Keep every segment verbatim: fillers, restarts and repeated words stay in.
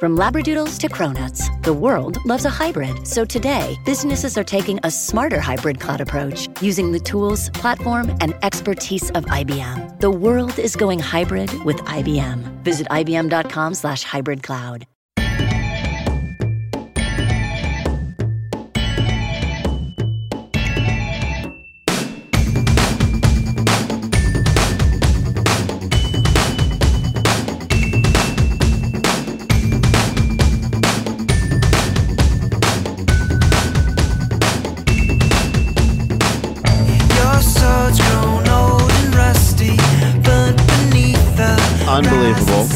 From labradoodles to cronuts, the world loves a hybrid. So today, businesses are taking a smarter hybrid cloud approach using the tools, platform, and expertise of I B M. The world is going hybrid with I B M. Visit ibm.com slash hybrid cloud. Unbelievable.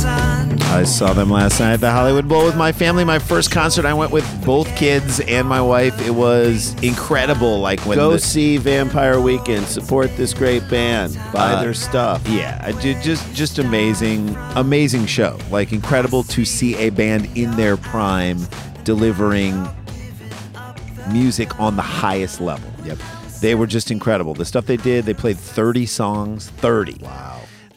I saw them last night at the Hollywood Bowl with my family. My first concert, I went with both kids and my wife. It was incredible. Like when Go the, see Vampire Weekend. Support this great band. Buy uh, their stuff. Yeah. I did just, just amazing, amazing show. Like incredible to see a band in their prime delivering music on the highest level. Yep. They were just incredible. The stuff they did, they played thirty songs. thirty. Wow.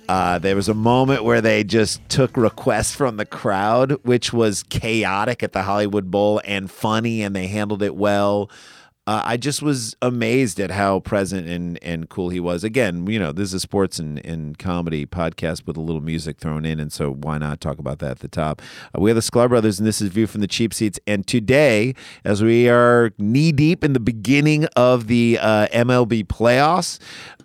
Uh, there was a moment where they just took requests from the crowd, which was chaotic at the Hollywood Bowl and funny, and they handled it well. Uh, I just was amazed at how present and, and cool he was. Again, you know, this is a sports and, and comedy podcast with a little music thrown in, and so why not talk about that at the top? Uh, we are the Sklar Brothers, and this is View from the Cheap Seats. And today, as we are knee-deep in the beginning of the uh, M L B playoffs,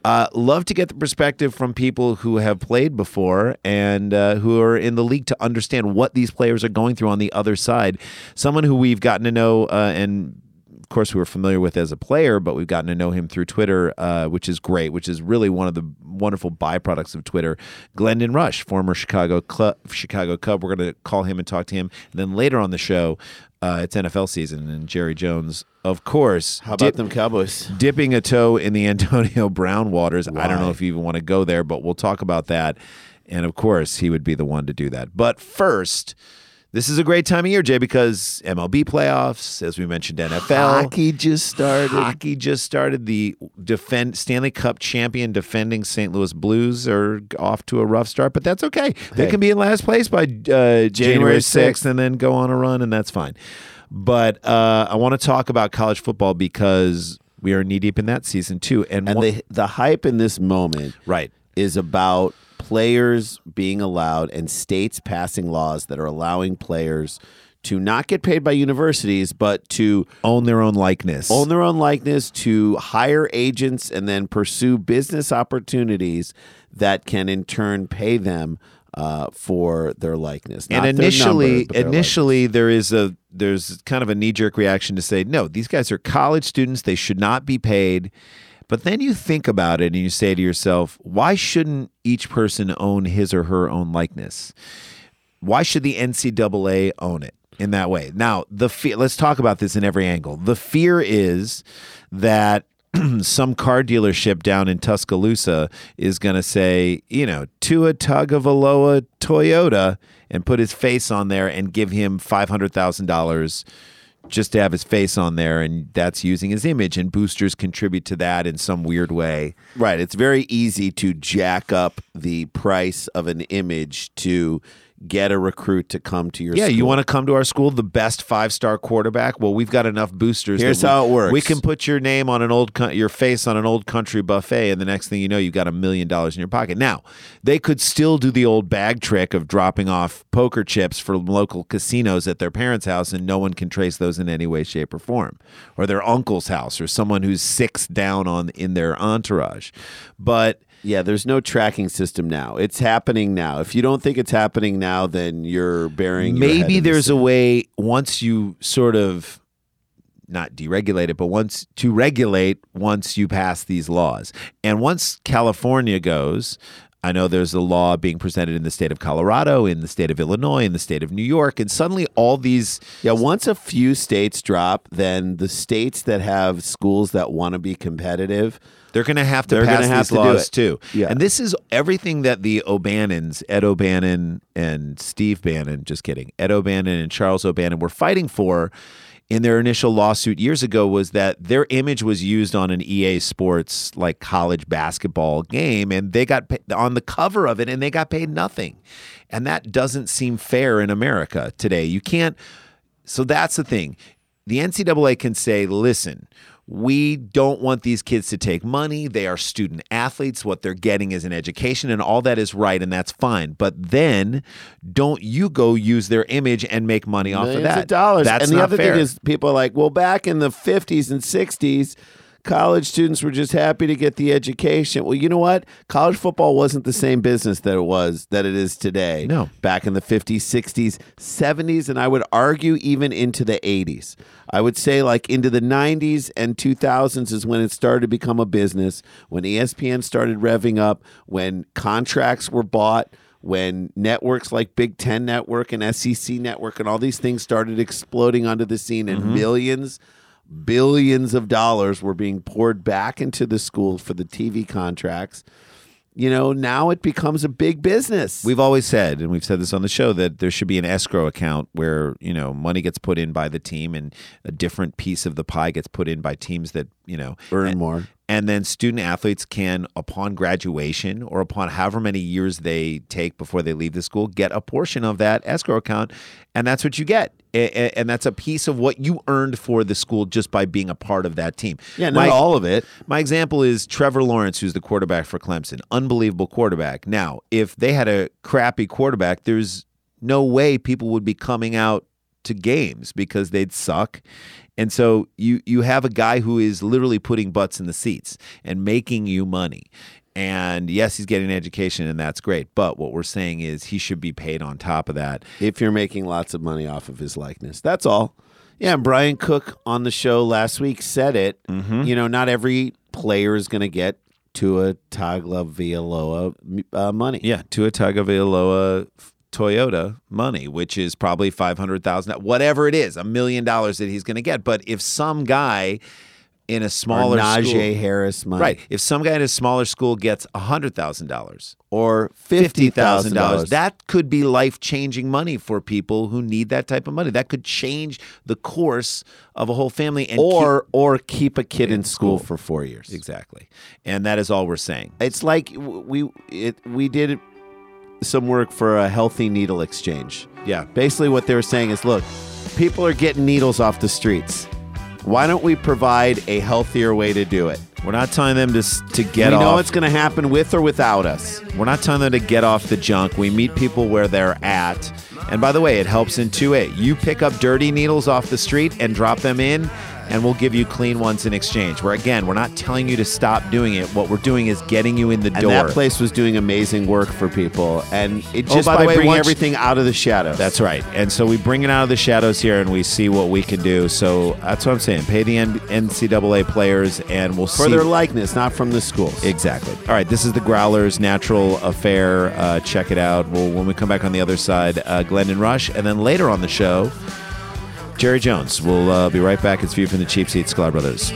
Uh, love to get the perspective from people who have played before and uh, who are in the league to understand what these players are going through on the other side. Someone who we've gotten to know uh, and... Of course, we were familiar with as a player, but we've gotten to know him through Twitter, uh, which is great, which is really one of the wonderful byproducts of Twitter. Glendon Rusch, former Chicago Cl- Chicago Cub. We're going to call him and talk to him. And then later on the show, uh, it's N F L season, and Jerry Jones, of course. How about dip- them Cowboys? Dipping a toe in the Antonio Brown waters. Why? I don't know if you even want to go there, but we'll talk about that. And, of course, he would be the one to do that. But first... This is a great time of year, Jay, because M L B playoffs, as we mentioned, N F L. Hockey just started. Hockey just started. The defend Stanley Cup champion defending Saint Louis Blues are off to a rough start, but that's okay. They hey. can be in last place by uh, January sixth and then go on a run, and that's fine. But uh, I want to talk about college football because we are knee-deep in that season, too. And, and one- the, the hype in this moment right. is about... players being allowed and states passing laws that are allowing players to not get paid by universities, but to own their own likeness, own their own likeness, to hire agents and then pursue business opportunities that can in turn pay them uh, for their likeness. And initially, number, initially likeness. there is a there's kind of a knee-jerk reaction to say, no, these guys are college students; they should not be paid. But then you think about it and you say to yourself, why shouldn't each person own his or her own likeness? Why should the N C double A own it in that way? Now, the fe- let's talk about this in every angle. The fear is that some car dealership down in Tuscaloosa is going to say, you know, Tua Tagovailoa Toyota and put his face on there and give him five hundred thousand dollars just to have his face on there, and that's using his image, and boosters contribute to that in some weird way. Right. It's very easy to jack up the price of an image to get a recruit to come to your yeah, school. Yeah, you want to come to our school, the best five-star quarterback? Well, we've got enough boosters. Here's we, how it works. We can put your name on an old, your face on an old country buffet, and the next thing you know, you've got a million dollars in your pocket. Now, they could still do the old bag trick of dropping off poker chips for local casinos at their parents' house, and no one can trace those in any way, shape, or form, or their uncle's house, or someone who's six down on in their entourage. But... yeah, there's no tracking system now. It's happening now. If you don't think it's happening now, then you're burying your head in the sand. Maybe there's a way, once you sort of, not deregulate it, but once to regulate once you pass these laws. And once California goes, I know there's a law being presented in the state of Colorado, in the state of Illinois, in the state of New York, and suddenly all these... Yeah, once a few states drop, then the states that have schools that want to be competitive... They're going to have to They're pass have these to laws, too. Yeah. And this is everything that the O'Bannons, Ed O'Bannon and Steve Bannon, just kidding, Ed O'Bannon and Charles O'Bannon were fighting for in their initial lawsuit years ago was that their image was used on an E A Sports like college basketball game, and they got paid on the cover of it, and they got paid nothing. And that doesn't seem fair in America today. You can't. So that's the thing. The N C double A can say, listen, we don't want these kids to take money. They are student athletes. What they're getting is an education, and all that is right, and that's fine. But then don't you go use their image and make money off of that. Millions of dollars. That's not fair. And the other thing is people are like, well, back in the fifties and sixties, college students were just happy to get the education. Well, you know what? College football wasn't the same business that it was, that it is today. No. Back in the fifties, sixties, seventies, and I would argue even into the eighties. I would say like into the nineties and two thousands is when it started to become a business, when E S P N started revving up, when contracts were bought, when networks like Big Ten Network and S E C Network and all these things started exploding onto the scene, and mm-hmm. millions billions of dollars were being poured back into the school for the T V contracts. You know, now it becomes a big business. We've always said, and we've said this on the show, that there should be an escrow account where, you know, money gets put in by the team and a different piece of the pie gets put in by teams that, you know, earn and, more. And then student athletes can, upon graduation or upon however many years they take before they leave the school, get a portion of that escrow account. And that's what you get. And that's a piece of what you earned for the school just by being a part of that team. Yeah, not my, all of it. My example is Trevor Lawrence, who's the quarterback for Clemson. Unbelievable quarterback. Now, if they had a crappy quarterback, there's no way people would be coming out to games because they'd suck. And so you you have a guy who is literally putting butts in the seats and making you money. And yes, he's getting an education, and that's great. But what we're saying is he should be paid on top of that. If you're making lots of money off of his likeness, that's all. Yeah, and Brian Cook on the show last week said it. Mm-hmm. You know, not every player is going to get Tua Tagovailoa uh, money. Yeah, Tua Tagovailoa Toyota money, which is probably five hundred thousand dollars, whatever it is, a million dollars that he's going to get. But if some guy in a smaller or Najee school. Najee Harris money. Right. If some guy in a smaller school gets one hundred thousand dollars or fifty thousand dollars, that could be life-changing money for people who need that type of money. That could change the course of a whole family. And or keep, or keep a kid in, in school, school for four years. Exactly. And that is all we're saying. It's like we it, we did some work for a healthy needle exchange. Yeah. Basically what they were saying is, look, people are getting needles off the streets. Why don't we provide a healthier way to do it? We're not telling them to to get off. We know it's going to happen with or without us. We're not telling them to get off the junk. We meet people where they're at. And by the way, it helps in two ways. You pick up dirty needles off the street and drop them in, and we'll give you clean ones in exchange. Where, again, we're not telling you to stop doing it. What we're doing is getting you in the door. And that place was doing amazing work for people. And it just oh, by, by the way, bringing everything out of the shadows. That's right. And so we bring it out of the shadows here, and we see what we can do. So that's what I'm saying. Pay the N C double A players, and we'll for see. For their likeness, not from the schools. Exactly. All right, this is the Growlers Natural Affair. Uh, check it out. We'll, when we come back on the other side, uh, Glendon Rusch. And then later on the show, Jerry Jones. We'll uh, be right back. It's View from the Cheap Seats, Sklar Brothers.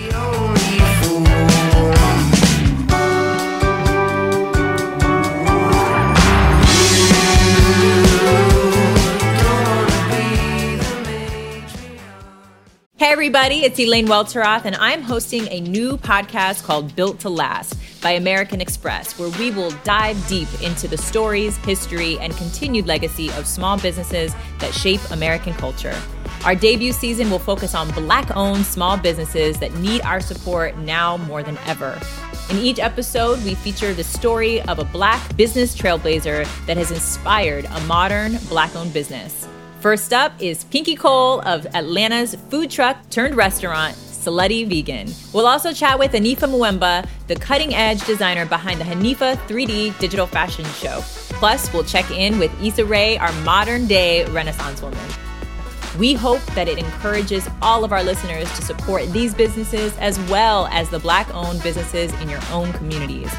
Hey, everybody. It's Elaine Welteroth, and I'm hosting a new podcast called Built to Last by American Express, where we will dive deep into the stories, history, and continued legacy of small businesses that shape American culture. Our debut season will focus on Black-owned small businesses that need our support now more than ever. In each episode, we feature the story of a Black business trailblazer that has inspired a modern Black-owned business. First up is Pinky Cole of Atlanta's food truck-turned-restaurant, Saletti Vegan. We'll also chat with Hanifa Mwemba, the cutting-edge designer behind the Hanifa three D digital fashion show. Plus, we'll check in with Issa Rae, our modern-day Renaissance woman. We hope that it encourages all of our listeners to support these businesses as well as the Black-owned businesses in your own communities.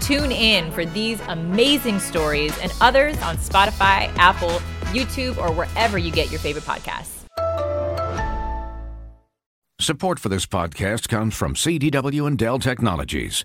Tune in for these amazing stories and others on Spotify, Apple, YouTube, or wherever you get your favorite podcasts. Support for this podcast comes from C D W and Dell Technologies.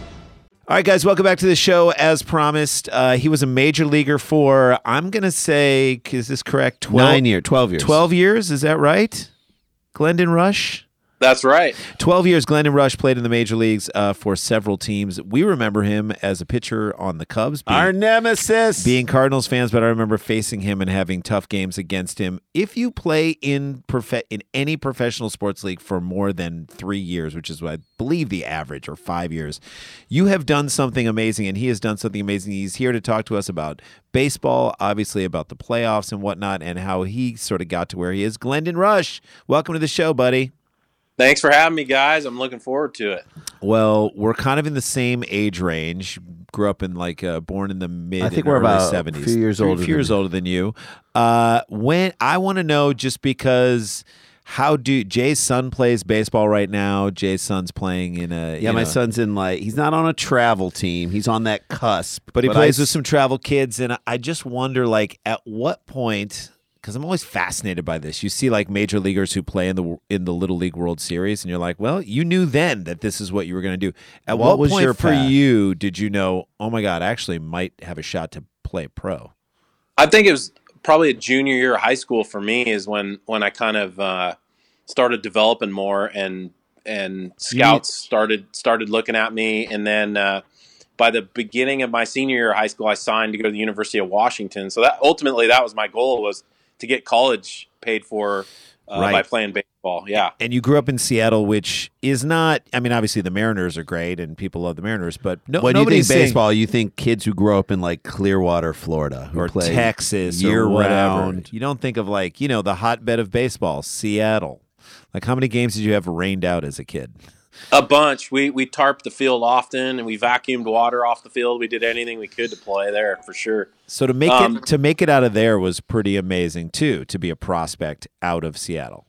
All right, guys, welcome back to the show. As promised, uh, he was a major leaguer for, I'm going to say, is this correct? twelve, Nine years, twelve years. twelve years, is that right? Glendon Rusch? That's right. twelve years, Glendon Rusch played in the major leagues uh, for several teams. We remember him as a pitcher on the Cubs. Being, Our nemesis! Being Cardinals fans, but I remember facing him and having tough games against him. If you play in prof- in any professional sports league for more than three years, which is what I believe the average, or five years, you have done something amazing, and he has done something amazing. He's here to talk to us about baseball, obviously about the playoffs and whatnot, and how he sort of got to where he is. Glendon Rusch, welcome to the show, buddy. Thanks for having me, guys. I'm looking forward to it. Well, we're kind of in the same age range. Grew up in like uh, born in the mid. I think we're about seventies. A few years older. A few years older than you. Uh, when I want to know, just because, how do Jay's son plays baseball right now? Jay's son's playing in a yeah. You know, my son's in like he's not on a travel team. He's on that cusp, but he but plays I, with some travel kids, and I just wonder, like, at what point. Because I'm always fascinated by this. You see, like, major leaguers who play in the in the Little League World Series, and you're like, well, you knew then that this is what you were going to do. At what, what point for you did you know, oh, my God, I actually might have a shot to play pro? I think it was probably a junior year of high school for me is when, when I kind of uh, started developing more, and and scouts yeah. started started looking at me. And then uh, by the beginning of my senior year of high school, I signed to go to the University of Washington. So that ultimately that was my goal, was to get college paid for uh, right. by playing baseball, yeah. And you grew up in Seattle, which is not, I mean, obviously the Mariners are great and people love the Mariners, but no, when nobody's you think baseball, saying, you think kids who grow up in like Clearwater, Florida, who or play Texas year or round. You don't think of like, you know, the hotbed of baseball, Seattle. Like, how many games did you have rained out as a kid? A bunch. We we tarped the field often, and we vacuumed water off the field. We did anything we could to play there, for sure. So to make um, it to make it out of there was pretty amazing too. To be a prospect out of Seattle.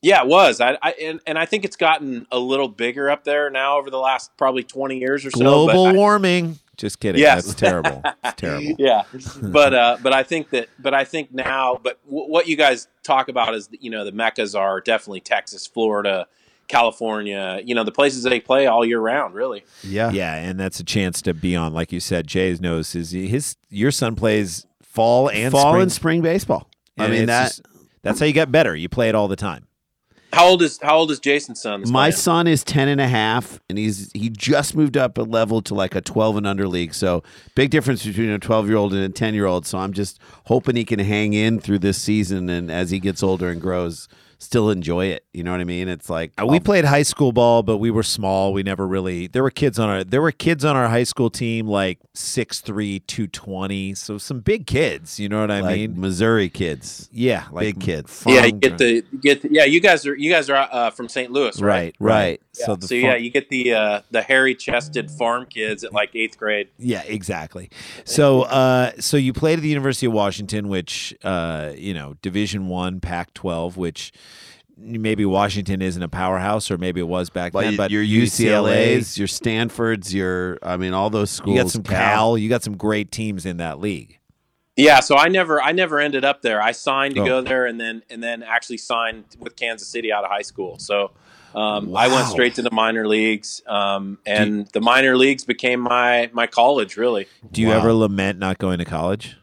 Yeah, it was. I, I and, and I think it's gotten a little bigger up there now over the last probably twenty years or so. Global warming. I, Just kidding. Yes. That's terrible. It's terrible. Yeah, but uh, but I think that. But I think now. But w- what you guys talk about is, you know, the meccas are definitely Texas, Florida, California, you know, the places they play all year round, really. Yeah. Yeah, and that's a chance to be on. Like you said, Jay's knows his, his your son plays fall and fall spring. and spring baseball. And I mean, that just, that's how you get better. You play it all the time. How old is how old is Jason's son? My playing? son is ten and a half, and he's he just moved up a level to like a twelve and under league. So big difference between a twelve-year-old and a ten-year-old. So I'm just hoping he can hang in through this season, and as he gets older and grows, still enjoy it. You know what I mean? It's like um, we played high school ball, but we were small. We never really there were kids on our there were kids on our high school team like six three, two twenty. So some big kids, you know what I like mean? Missouri kids. Yeah, like big kids. Yeah, you get the get the, yeah, you guys are you guys are uh, from Saint Louis, right? Right. right. Yeah. So, the so farm- yeah, you get the uh, the hairy-chested farm kids at like eighth grade. Yeah, exactly. So uh, so you played at the University of Washington, which uh, you know, Division One, Pac twelve, which maybe Washington isn't a powerhouse, or maybe it was back well, then. But your U C L A's, your Stanford's, your I mean, all those schools. You got some Cal. Cal. You got some great teams in that league. Yeah, so I never, I never ended up there. I signed to oh. go there, and then, and then actually signed with Kansas City out of high school. So um, wow. I went straight to the minor leagues, um, and you, the minor leagues became my my college. Really. Do you wow. ever lament not going to college?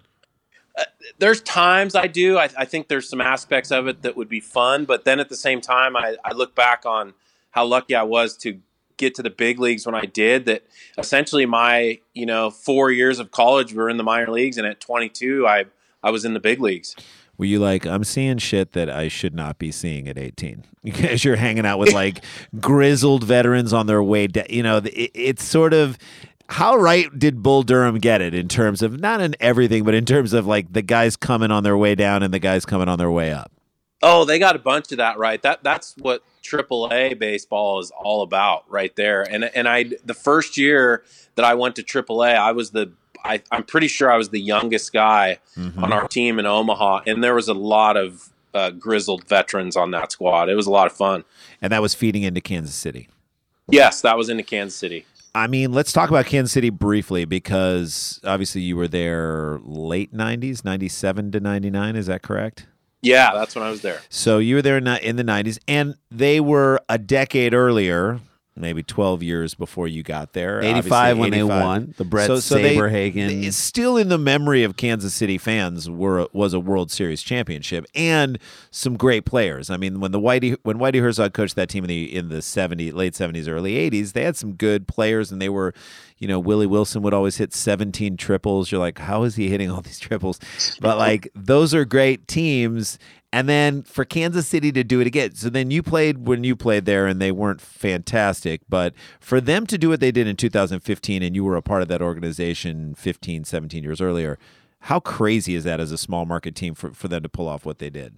Uh, there's times I do. I, I think there's some aspects of it that would be fun, but then at the same time, I, I look back on how lucky I was to get to the big leagues when I did. That essentially my, you know, four years of college were in the minor leagues, and at twenty-two, I I was in the big leagues. Were you like, I'm seeing shit that I should not be seeing at eighteen? Because you're hanging out with like grizzled veterans on their way down. You know, it, it's sort of. How right did Bull Durham get it in terms of, not in everything, but in terms of like the guys coming on their way down and the guys coming on their way up? Oh, they got a bunch of that right. That that's what triple A baseball is all about, right there. And and I the first year that I went to triple A, I was the I, I'm pretty sure I was the youngest guy mm-hmm. on our team in Omaha, and there was a lot of uh, grizzled veterans on that squad. It was a lot of fun, and that was feeding into Kansas City. Yes, that was into Kansas City. I mean, let's talk about Kansas City briefly because obviously you were there late nineties, ninety-seven to ninety-nine. Is that correct? Yeah, that's when I was there. So you were there in the nineties, and they were a decade earlier, maybe twelve years before you got there. eighty-five when eighty-five. They won, the Brett so, so Saberhagen. It's still in the memory of Kansas City fans were was a World Series championship and some great players. I mean, when the Whitey when Whitey Herzog coached that team in the in the seventies, late seventies, early eighties, they had some good players, and they were, you know, Willie Wilson would always hit seventeen triples. You're like, how is he hitting all these triples? But, like, those are great teams. And then for Kansas City to do it again. So then you played when you played there, and they weren't fantastic. But for them to do what they did in two thousand fifteen, and you were a part of that organization fifteen, seventeen years earlier, how crazy is that as a small market team for, for them to pull off what they did?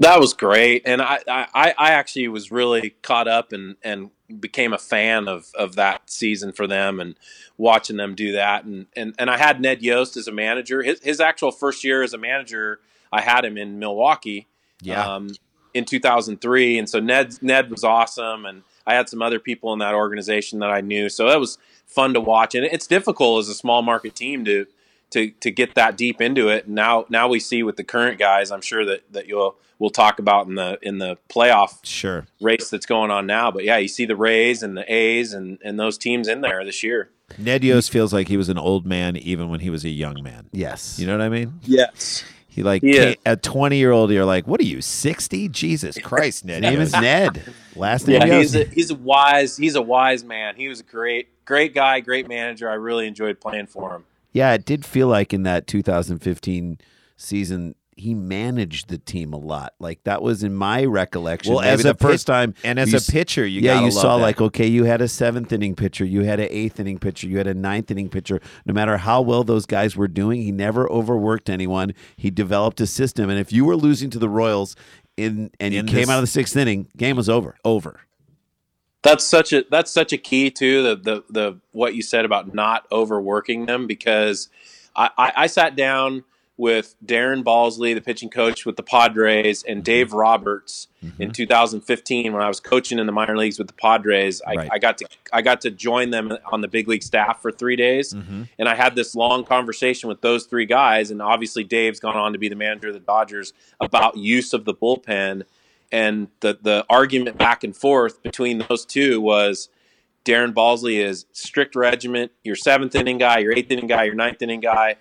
That was great. And I, I, I actually was really caught up and, and became a fan of, of that season for them and watching them do that. And, and, and I had Ned Yost as a manager. His, his actual first year as a manager, I had him in Milwaukee yeah. um, in two thousand three. And so Ned, Ned was awesome. And I had some other people in that organization that I knew. So that was fun to watch. And it's difficult as a small market team to, to, to get that deep into it. And now, now we see with the current guys, I'm sure that, that you'll, we'll talk about in the, in the playoff sure. race that's going on now, but yeah, you see the Rays and the A's and, and those teams in there this year. Ned Yost feels like he was an old man, even when he was a young man. Yes. You know what I mean? Yes. He like yeah. a twenty year old, you're like, what are you, sixty? Jesus Christ, Ned. His name is Ned. Last name. Yeah, he's a, he's a wise, he's a wise man. He was a great, great guy, great manager. I really enjoyed playing for him. Yeah, it did feel like in that two thousand fifteen season, he managed the team a lot. Like, that was in my recollection. Well, Maybe as the a first pit- time. And as you, a pitcher, you yeah, gotta you love saw that. Like, okay, you had a seventh inning pitcher, you had an eighth inning pitcher, you had a ninth inning pitcher. No matter how well those guys were doing, he never overworked anyone. He developed a system. And if you were losing to the Royals in and in you came this- out of the sixth inning, game was over. Over. That's such a that's such a key too, the the the what you said about not overworking them, because I, I, I sat down with Darren Balsley, the pitching coach with the Padres, and Dave Roberts mm-hmm. in two thousand fifteen when I was coaching in the minor leagues with the Padres. I, right. I got to I got to join them on the big league staff for three days, mm-hmm. and I had this long conversation with those three guys. And obviously, Dave's gone on to be the manager of the Dodgers about use of the bullpen. And the, the argument back and forth between those two was Darren Balsley is strict regiment, your seventh inning guy, your eighth inning guy, your ninth inning guy.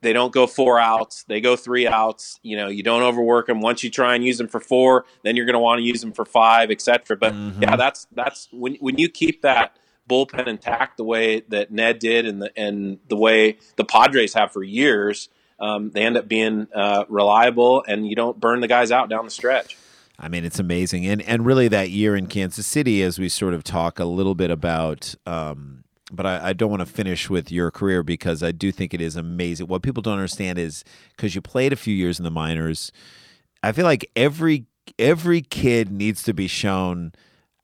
They don't go four outs. They go three outs. You know, you don't overwork them. Once you try and use them for four, then you're going to want to use them for five, et cetera. But, mm-hmm. yeah, that's that's when when you keep that bullpen intact the way that Ned did and the, and the way the Padres have for years, um, they end up being uh, reliable, and you don't burn the guys out down the stretch. I mean, it's amazing. And and really that year in Kansas City, as we sort of talk a little bit about, um, but I, I don't want to finish with your career because I do think it is amazing. What people don't understand is because you played a few years in the minors, I feel like every every kid needs to be shown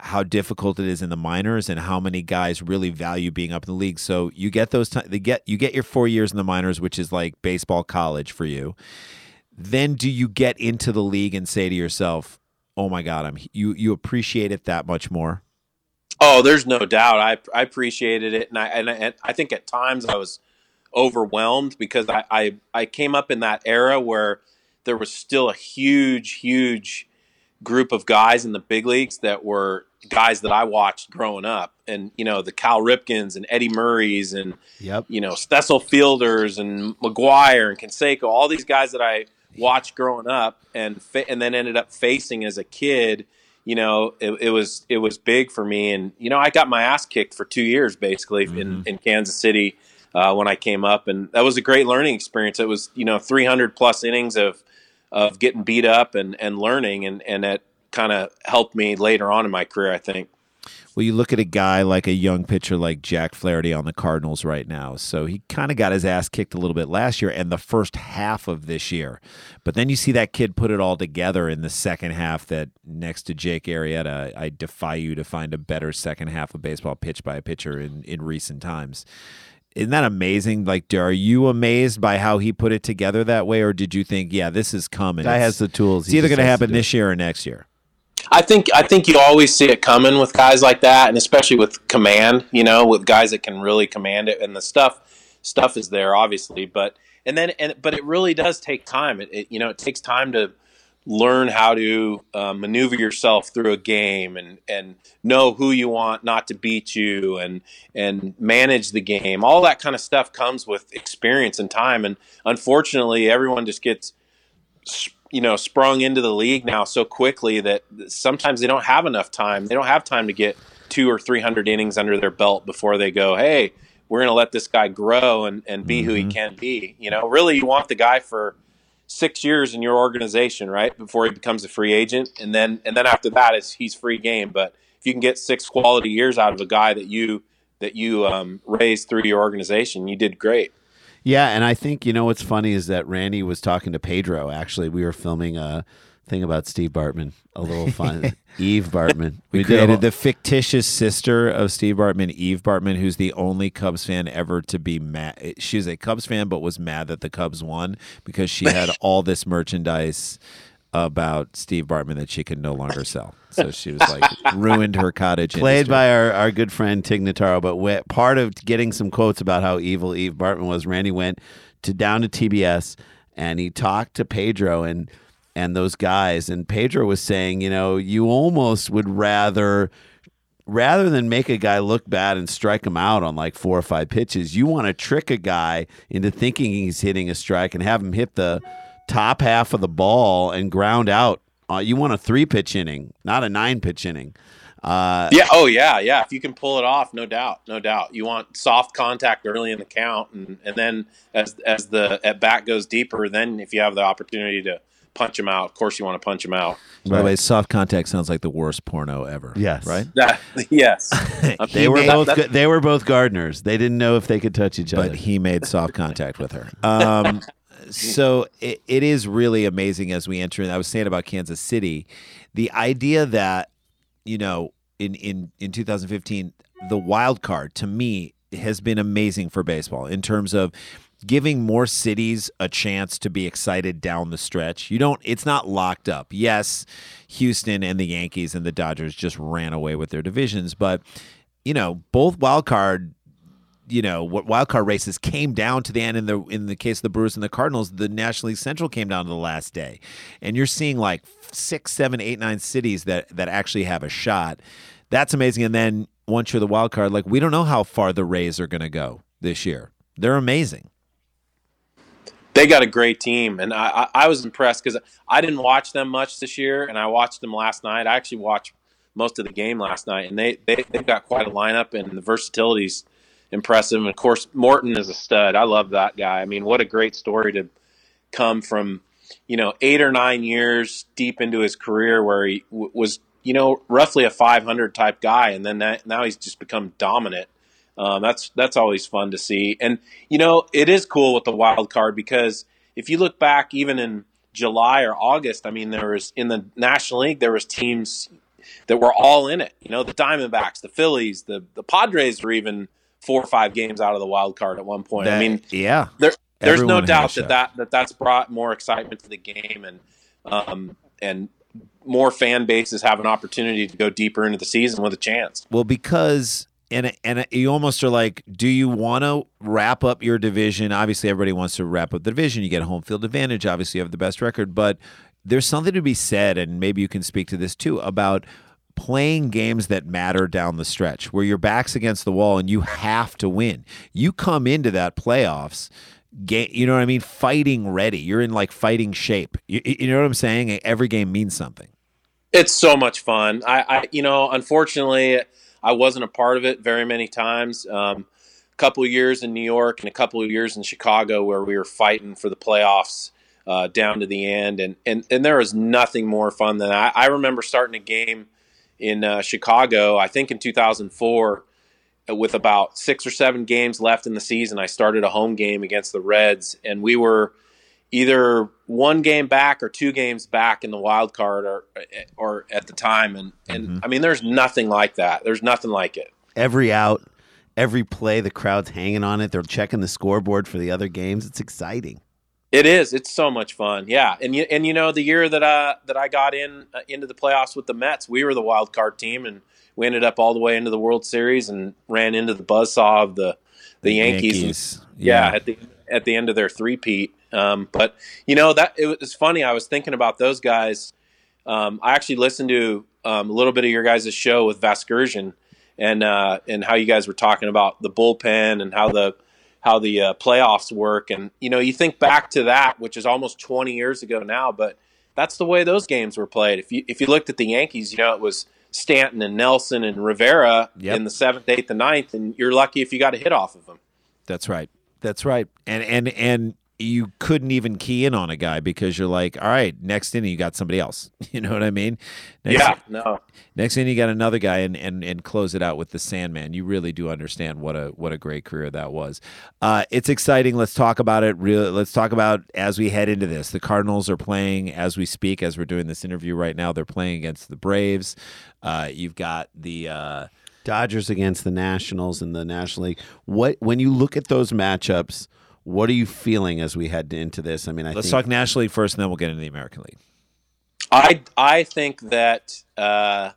how difficult it is in the minors and how many guys really value being up in the league. So you get those t- they get you get your four years in the minors, which is like baseball college for you. Then do you get into the league and say to yourself, oh my God, I'm you you appreciate it that much more? Oh, there's no doubt. I I appreciated it, and I and I, and I think at times I was overwhelmed because I, I I came up in that era where there was still a huge huge group of guys in the big leagues that were guys that I watched growing up, and you know the Cal Ripkins and Eddie Murrays and yep. you know Stessel Fielders and McGuire and Canseco, all these guys that I watched growing up, and fa- and then ended up facing as a kid. You know, it, it was it was big for me, and you know, I got my ass kicked for two years basically mm-hmm. in, in Kansas City uh, when I came up, and that was a great learning experience. It was you know three hundred plus innings of of getting beat up and and learning, and and it kind of helped me later on in my career, I think. Well, you look at a guy like a young pitcher like Jack Flaherty on the Cardinals right now. So he kind of got his ass kicked a little bit last year and the first half of this year. But then you see that kid put it all together in the second half that next to Jake Arrieta, I defy you to find a better second half of baseball pitched by a pitcher in, in recent times. Isn't that amazing? Like, are you amazed by how he put it together that way? Or did you think, yeah, this is coming? Guy has the tools. It's either going to happen this year or next year. I think I think you always see it coming with guys like that, and especially with command, you know, with guys that can really command it. And the stuff stuff is there, obviously, but and then and but it really does take time. It, it you know it takes time to learn how to uh, maneuver yourself through a game and, and know who you want not to beat you and and manage the game. All that kind of stuff comes with experience and time. And unfortunately, everyone just gets sp- you know, sprung into the league now so quickly that sometimes they don't have enough time. They don't have time to get two or three hundred innings under their belt before they go, hey, we're going to let this guy grow and, and be mm-hmm. who he can be. You know, really you want the guy for six years in your organization, right, before he becomes a free agent. And then and then after that, it's, he's free game. But if you can get six quality years out of a guy that you, that you um, raised through your organization, you did great. Yeah, and I think, you know, what's funny is that Randy was talking to Pedro, actually. We were filming a thing about Steve Bartman, a little fun. Eve Bartman. We, we created did. the fictitious sister of Steve Bartman, Eve Bartman, who's the only Cubs fan ever to be mad. She was a Cubs fan but was mad that the Cubs won because she had all this merchandise about Steve Bartman that she could no longer sell. So she was like, ruined her cottage Played industry. by our, our good friend Tig Notaro. But we, part of getting some quotes about how evil Eve Bartman was, Randy went to down to T B S and he talked to Pedro and and those guys. And Pedro was saying, you know, you almost would rather, rather than make a guy look bad and strike him out on like four or five pitches, you want to trick a guy into thinking he's hitting a strike and have him hit the top half of the ball and ground out. Uh, you want a three-pitch inning, not a nine-pitch inning. Uh, yeah, oh, yeah, yeah. If you can pull it off, no doubt, no doubt. You want soft contact early in the count, and, and then as as the at-bat goes deeper, then if you have the opportunity to punch him out, of course you want to punch him out. By the way, soft contact sounds like the worst porno ever. Yes. Right? That, yes. they, were both, that, they were both gardeners. They didn't know if they could touch each other. But he made soft contact with her. Um So it, it is really amazing as we enter. And I was saying about Kansas City, the idea that, you know, in, in, in two thousand fifteen, the wild card to me has been amazing for baseball in terms of giving more cities a chance to be excited down the stretch. You don't, it's not locked up. Yes, Houston and the Yankees and the Dodgers just ran away with their divisions, but, you know, both wild card you know, what wild card races came down to the end. In the in the case of the Brewers and the Cardinals, the National League Central came down to the last day. And you're seeing like six, seven, eight, nine cities that, that actually have a shot. That's amazing. And then once you're the wild card, like we don't know how far the Rays are going to go this year. They're amazing. They got a great team. And I, I, I was impressed because I didn't watch them much this year. And I watched them last night. I actually watched most of the game last night. And they, they, they've got quite a lineup and the versatility's impressive. And of course, Morton is a stud. I love that guy. I mean, what a great story to come from, you know, eight or nine years deep into his career where he w- was, you know, roughly a five hundred type guy. And then that, now he's just become dominant. Um, that's, that's always fun to see. And, you know, it is cool with the wild card because if you look back even in July or August, I mean, there was in the National League, there was teams that were all in it, you know, the Diamondbacks, the Phillies, the, the Padres were even four or five games out of the wild card at one point. That, I mean, yeah, there, there's Everyone no doubt that, that that that's brought more excitement to the game and um, and more fan bases have an opportunity to go deeper into the season with a chance. Well, because and and you almost are like, do you want to wrap up your division? Obviously, everybody wants to wrap up the division. You get a home field advantage. Obviously, you have the best record. But there's something to be said, and maybe you can speak to this too, about playing games that matter down the stretch where your back's against the wall and you have to win. You come into that playoffs game, you know what I mean? Fighting ready. You're in like fighting shape. You, you know what I'm saying? Every game means something. It's so much fun. I, I you know, unfortunately I wasn't a part of it very many times. Um, a couple of years in New York and a couple of years in Chicago where we were fighting for the playoffs uh, down to the end. And, and, and there was nothing more fun than that. I, I remember starting a game in uh, Chicago, I think in two thousand four, with about six or seven games left in the season. I started a home game against the Reds, and we were either one game back or two games back in the wild card, or or at the time. And, and mm-hmm. I mean, there's nothing like that. There's nothing like it. Every out, every play, the crowd's hanging on it. They're checking the scoreboard for the other games. It's exciting. It is. It's so much fun. Yeah. And you, and you know, the year that I, that I got in uh, into the playoffs with the Mets, we were the wild card team, and we ended up all the way into the World Series and ran into the buzzsaw of the, the, the Yankees. Yankees. And, yeah, yeah. At the, at the end of their three-peat. Um, but you know, that it was funny. I was thinking about those guys. Um, I actually listened to um, a little bit of your guys' show with Vasgersian, and, uh, and how you guys were talking about the bullpen and how the, how the uh, playoffs work. And, you know, you think back to that, which is almost twenty years ago now, but that's the way those games were played. If you, if you looked at the Yankees, you know, it was Stanton and Nelson and Rivera yep. in the seventh, eighth, and ninth, and you're lucky if you got a hit off of them. That's right. That's right. And, and, and you couldn't even key in on a guy because you're like, all right, next inning you got somebody else. You know what I mean? Next, yeah, no. Next inning you got another guy, and, and and close it out with the Sandman. You really do understand what a what a great career that was. Uh, it's exciting. Let's talk about it. Real. Let's talk about, as we head into this, the Cardinals are playing as we speak, as we're doing this interview right now. They're playing against the Braves. Uh, you've got the uh, Dodgers against the Nationals in the National League. What when you look at those matchups, what are you feeling as we head into this? I mean, I let's think... talk National League first, and then we'll get into the American League. I I think that uh,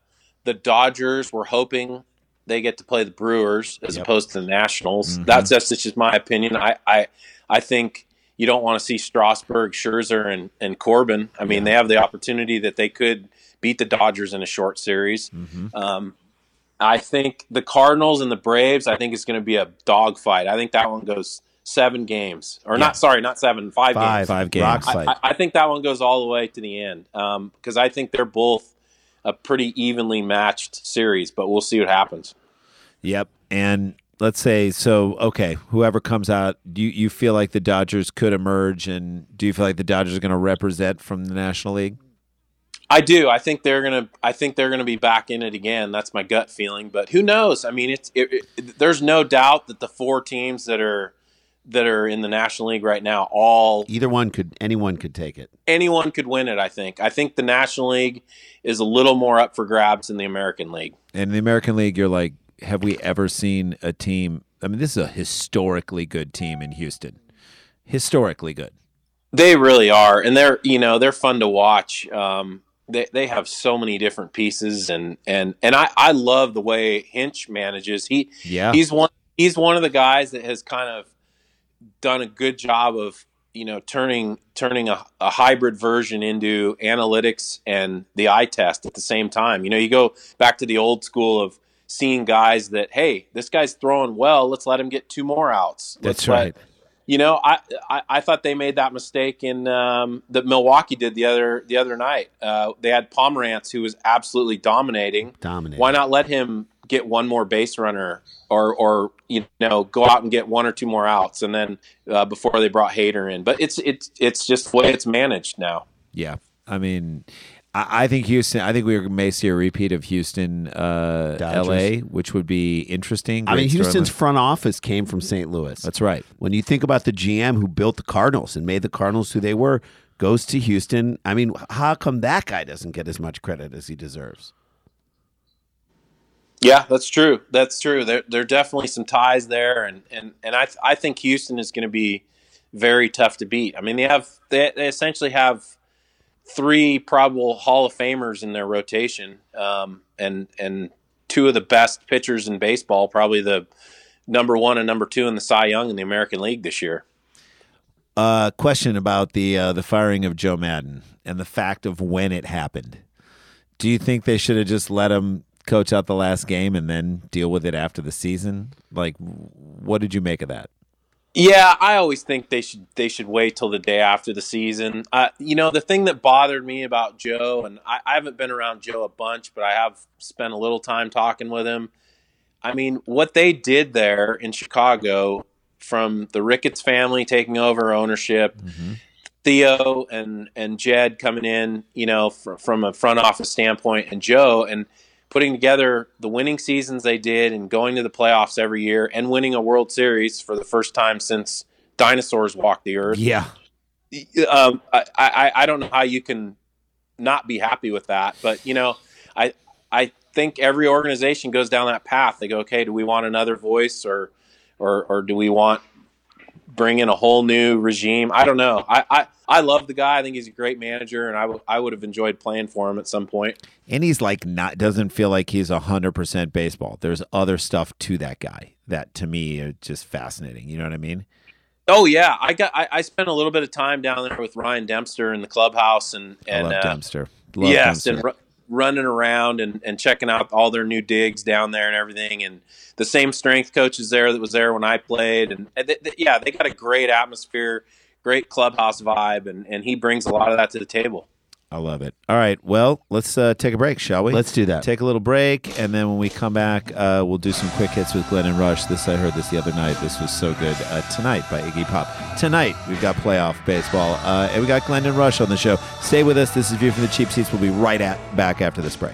the Dodgers were hoping they get to play the Brewers as yep. opposed to the Nationals. Mm-hmm. That's that's just my opinion. I, I I think you don't want to see Strasburg, Scherzer, and and Corbin. I mean, yeah. they have the opportunity that they could beat the Dodgers in a short series. Mm-hmm. Um, I think the Cardinals and the Braves, I think it's going to be a dogfight. I think that one goes. Seven games, or yeah. not? Sorry, not seven. Five, five games. Five games. Rock fight. I, I think that one goes all the way to the end because um, I think they're both a pretty evenly matched series. But we'll see what happens. Yep. And let's say so. Okay, whoever comes out, do you, you feel like the Dodgers could emerge, and do you feel like the Dodgers are going to represent from the National League? I do. I think they're gonna. I think they're gonna be back in it again. That's my gut feeling. But who knows? I mean, it's it, it, there's no doubt that the four teams that are that are in the National League right now, all either one could anyone could take it. Anyone could win it, I think. I think the National League is a little more up for grabs than the American League. And in the American League, you're like, have we ever seen a team? I mean, this is a historically good team in Houston. Historically good. They really are, and they're you know they're fun to watch. Um, they they have so many different pieces, and and and I, I love the way Hinch manages. He yeah. he's one he's one of the guys that has kind of done a good job of, you know, turning turning a, a hybrid version into analytics and the eye test at the same time. You know, you go back to the old school of seeing guys that, hey, this guy's throwing well, let's let him get two more outs. Let's That's right. Let, you know, I, I I thought they made that mistake in um, that Milwaukee did the other the other night. Uh, they had Pomerantz, who was absolutely dominating. Dominating. Why not let him get one more base runner, or or you know, go out and get one or two more outs, and then uh, before they brought Hader in. But it's it's it's just the way it's managed now. Yeah, I mean, I, I think Houston. I think we may see a repeat of Houston, uh, L A, which would be interesting. Great I mean, Houston's storyline. Front office came from Saint Louis. That's right. When you think about the G M who built the Cardinals and made the Cardinals who they were, goes to Houston. I mean, how come that guy doesn't get as much credit as he deserves? Yeah, that's true. That's true. There, there are definitely some ties there, and and and I, th- I think Houston is going to be very tough to beat. I mean, they have they, they essentially have three probable Hall of Famers in their rotation, um, and and two of the best pitchers in baseball, probably the number one and number two in the Cy Young in the American League this year. Uh, question about the uh, the firing of Joe Madden and the fact of when it happened. Do you think they should have just let him coach out the last game and then deal with it after the season? Like, what did you make of that? Yeah, I always think they should they should wait till the day after the season. Uh, you know, the thing that bothered me about Joe, and I, I haven't been around Joe a bunch, but I have spent a little time talking with him. I mean, what they did there in Chicago, from the Ricketts family taking over ownership, mm-hmm. Theo and and Jed coming in, you know, fr- from a front office standpoint, and Joe and putting together the winning seasons they did and going to the playoffs every year and winning a World Series for the first time since dinosaurs walked the earth. Yeah. Um, I, I, I don't know how you can not be happy with that, but you know, I, I think every organization goes down that path. They go, okay, do we want another voice or, or, or do we want bring in a whole new regime? I don't know. I, I, I love the guy. I think he's a great manager, and I, w- I would have enjoyed playing for him at some point. And he's like not doesn't feel like he's one hundred percent baseball. There's other stuff to that guy that, to me, is just fascinating. You know what I mean? Oh, yeah. I got. I, I spent a little bit of time down there with Ryan Dempster in the clubhouse. and and I love uh, Dempster. Love yes, Dempster. and r- running around and, and checking out all their new digs down there and everything. And the same strength coaches there that was there when I played. And, and th- th- yeah, they got a great atmosphere, great clubhouse vibe, and, and he brings a lot of that to the table. I love it. All right, well, let's uh, take a break, shall we? Let's do that. Take a little break, and then when we come back, uh, we'll do some quick hits with Glendon Rusch. This I heard this the other night. This was so good. Uh, Tonight by Iggy Pop. Tonight we've got playoff baseball, uh, and we got Glendon Rusch on the show. Stay with us. This is View from the Cheap Seats. We'll be right at back after this break.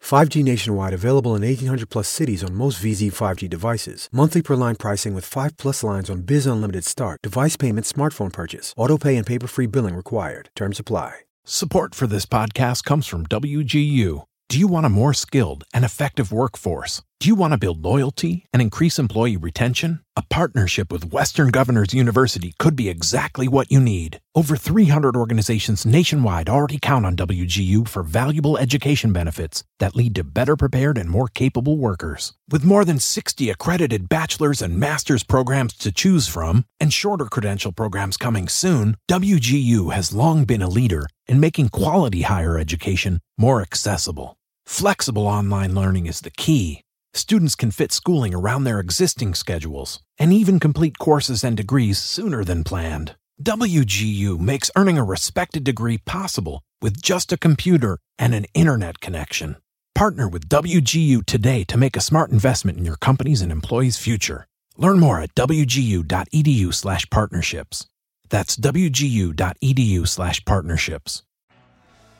five G nationwide available in eighteen hundred plus cities on most V Z five G devices. Monthly per line pricing with five plus lines on Biz Unlimited Start. Device payment, smartphone purchase. Auto pay and paper free billing required. Terms apply. Support for this podcast comes from W G U. Do you want a more skilled and effective workforce? Do you want to build loyalty and increase employee retention? A partnership with Western Governors University could be exactly what you need. Over three hundred organizations nationwide already count on W G U for valuable education benefits that lead to better prepared and more capable workers. With more than sixty accredited bachelor's and master's programs to choose from, and shorter credential programs coming soon, W G U has long been a leader in making quality higher education more accessible. Flexible online learning is the key. Students can fit schooling around their existing schedules and even complete courses and degrees sooner than planned. W G U makes earning a respected degree possible with just a computer and an internet connection. Partner with W G U today to make a smart investment in your company's and employees' future. Learn more at w g u dot e d u slash partnerships. That's w g u dot e d u slash partnerships.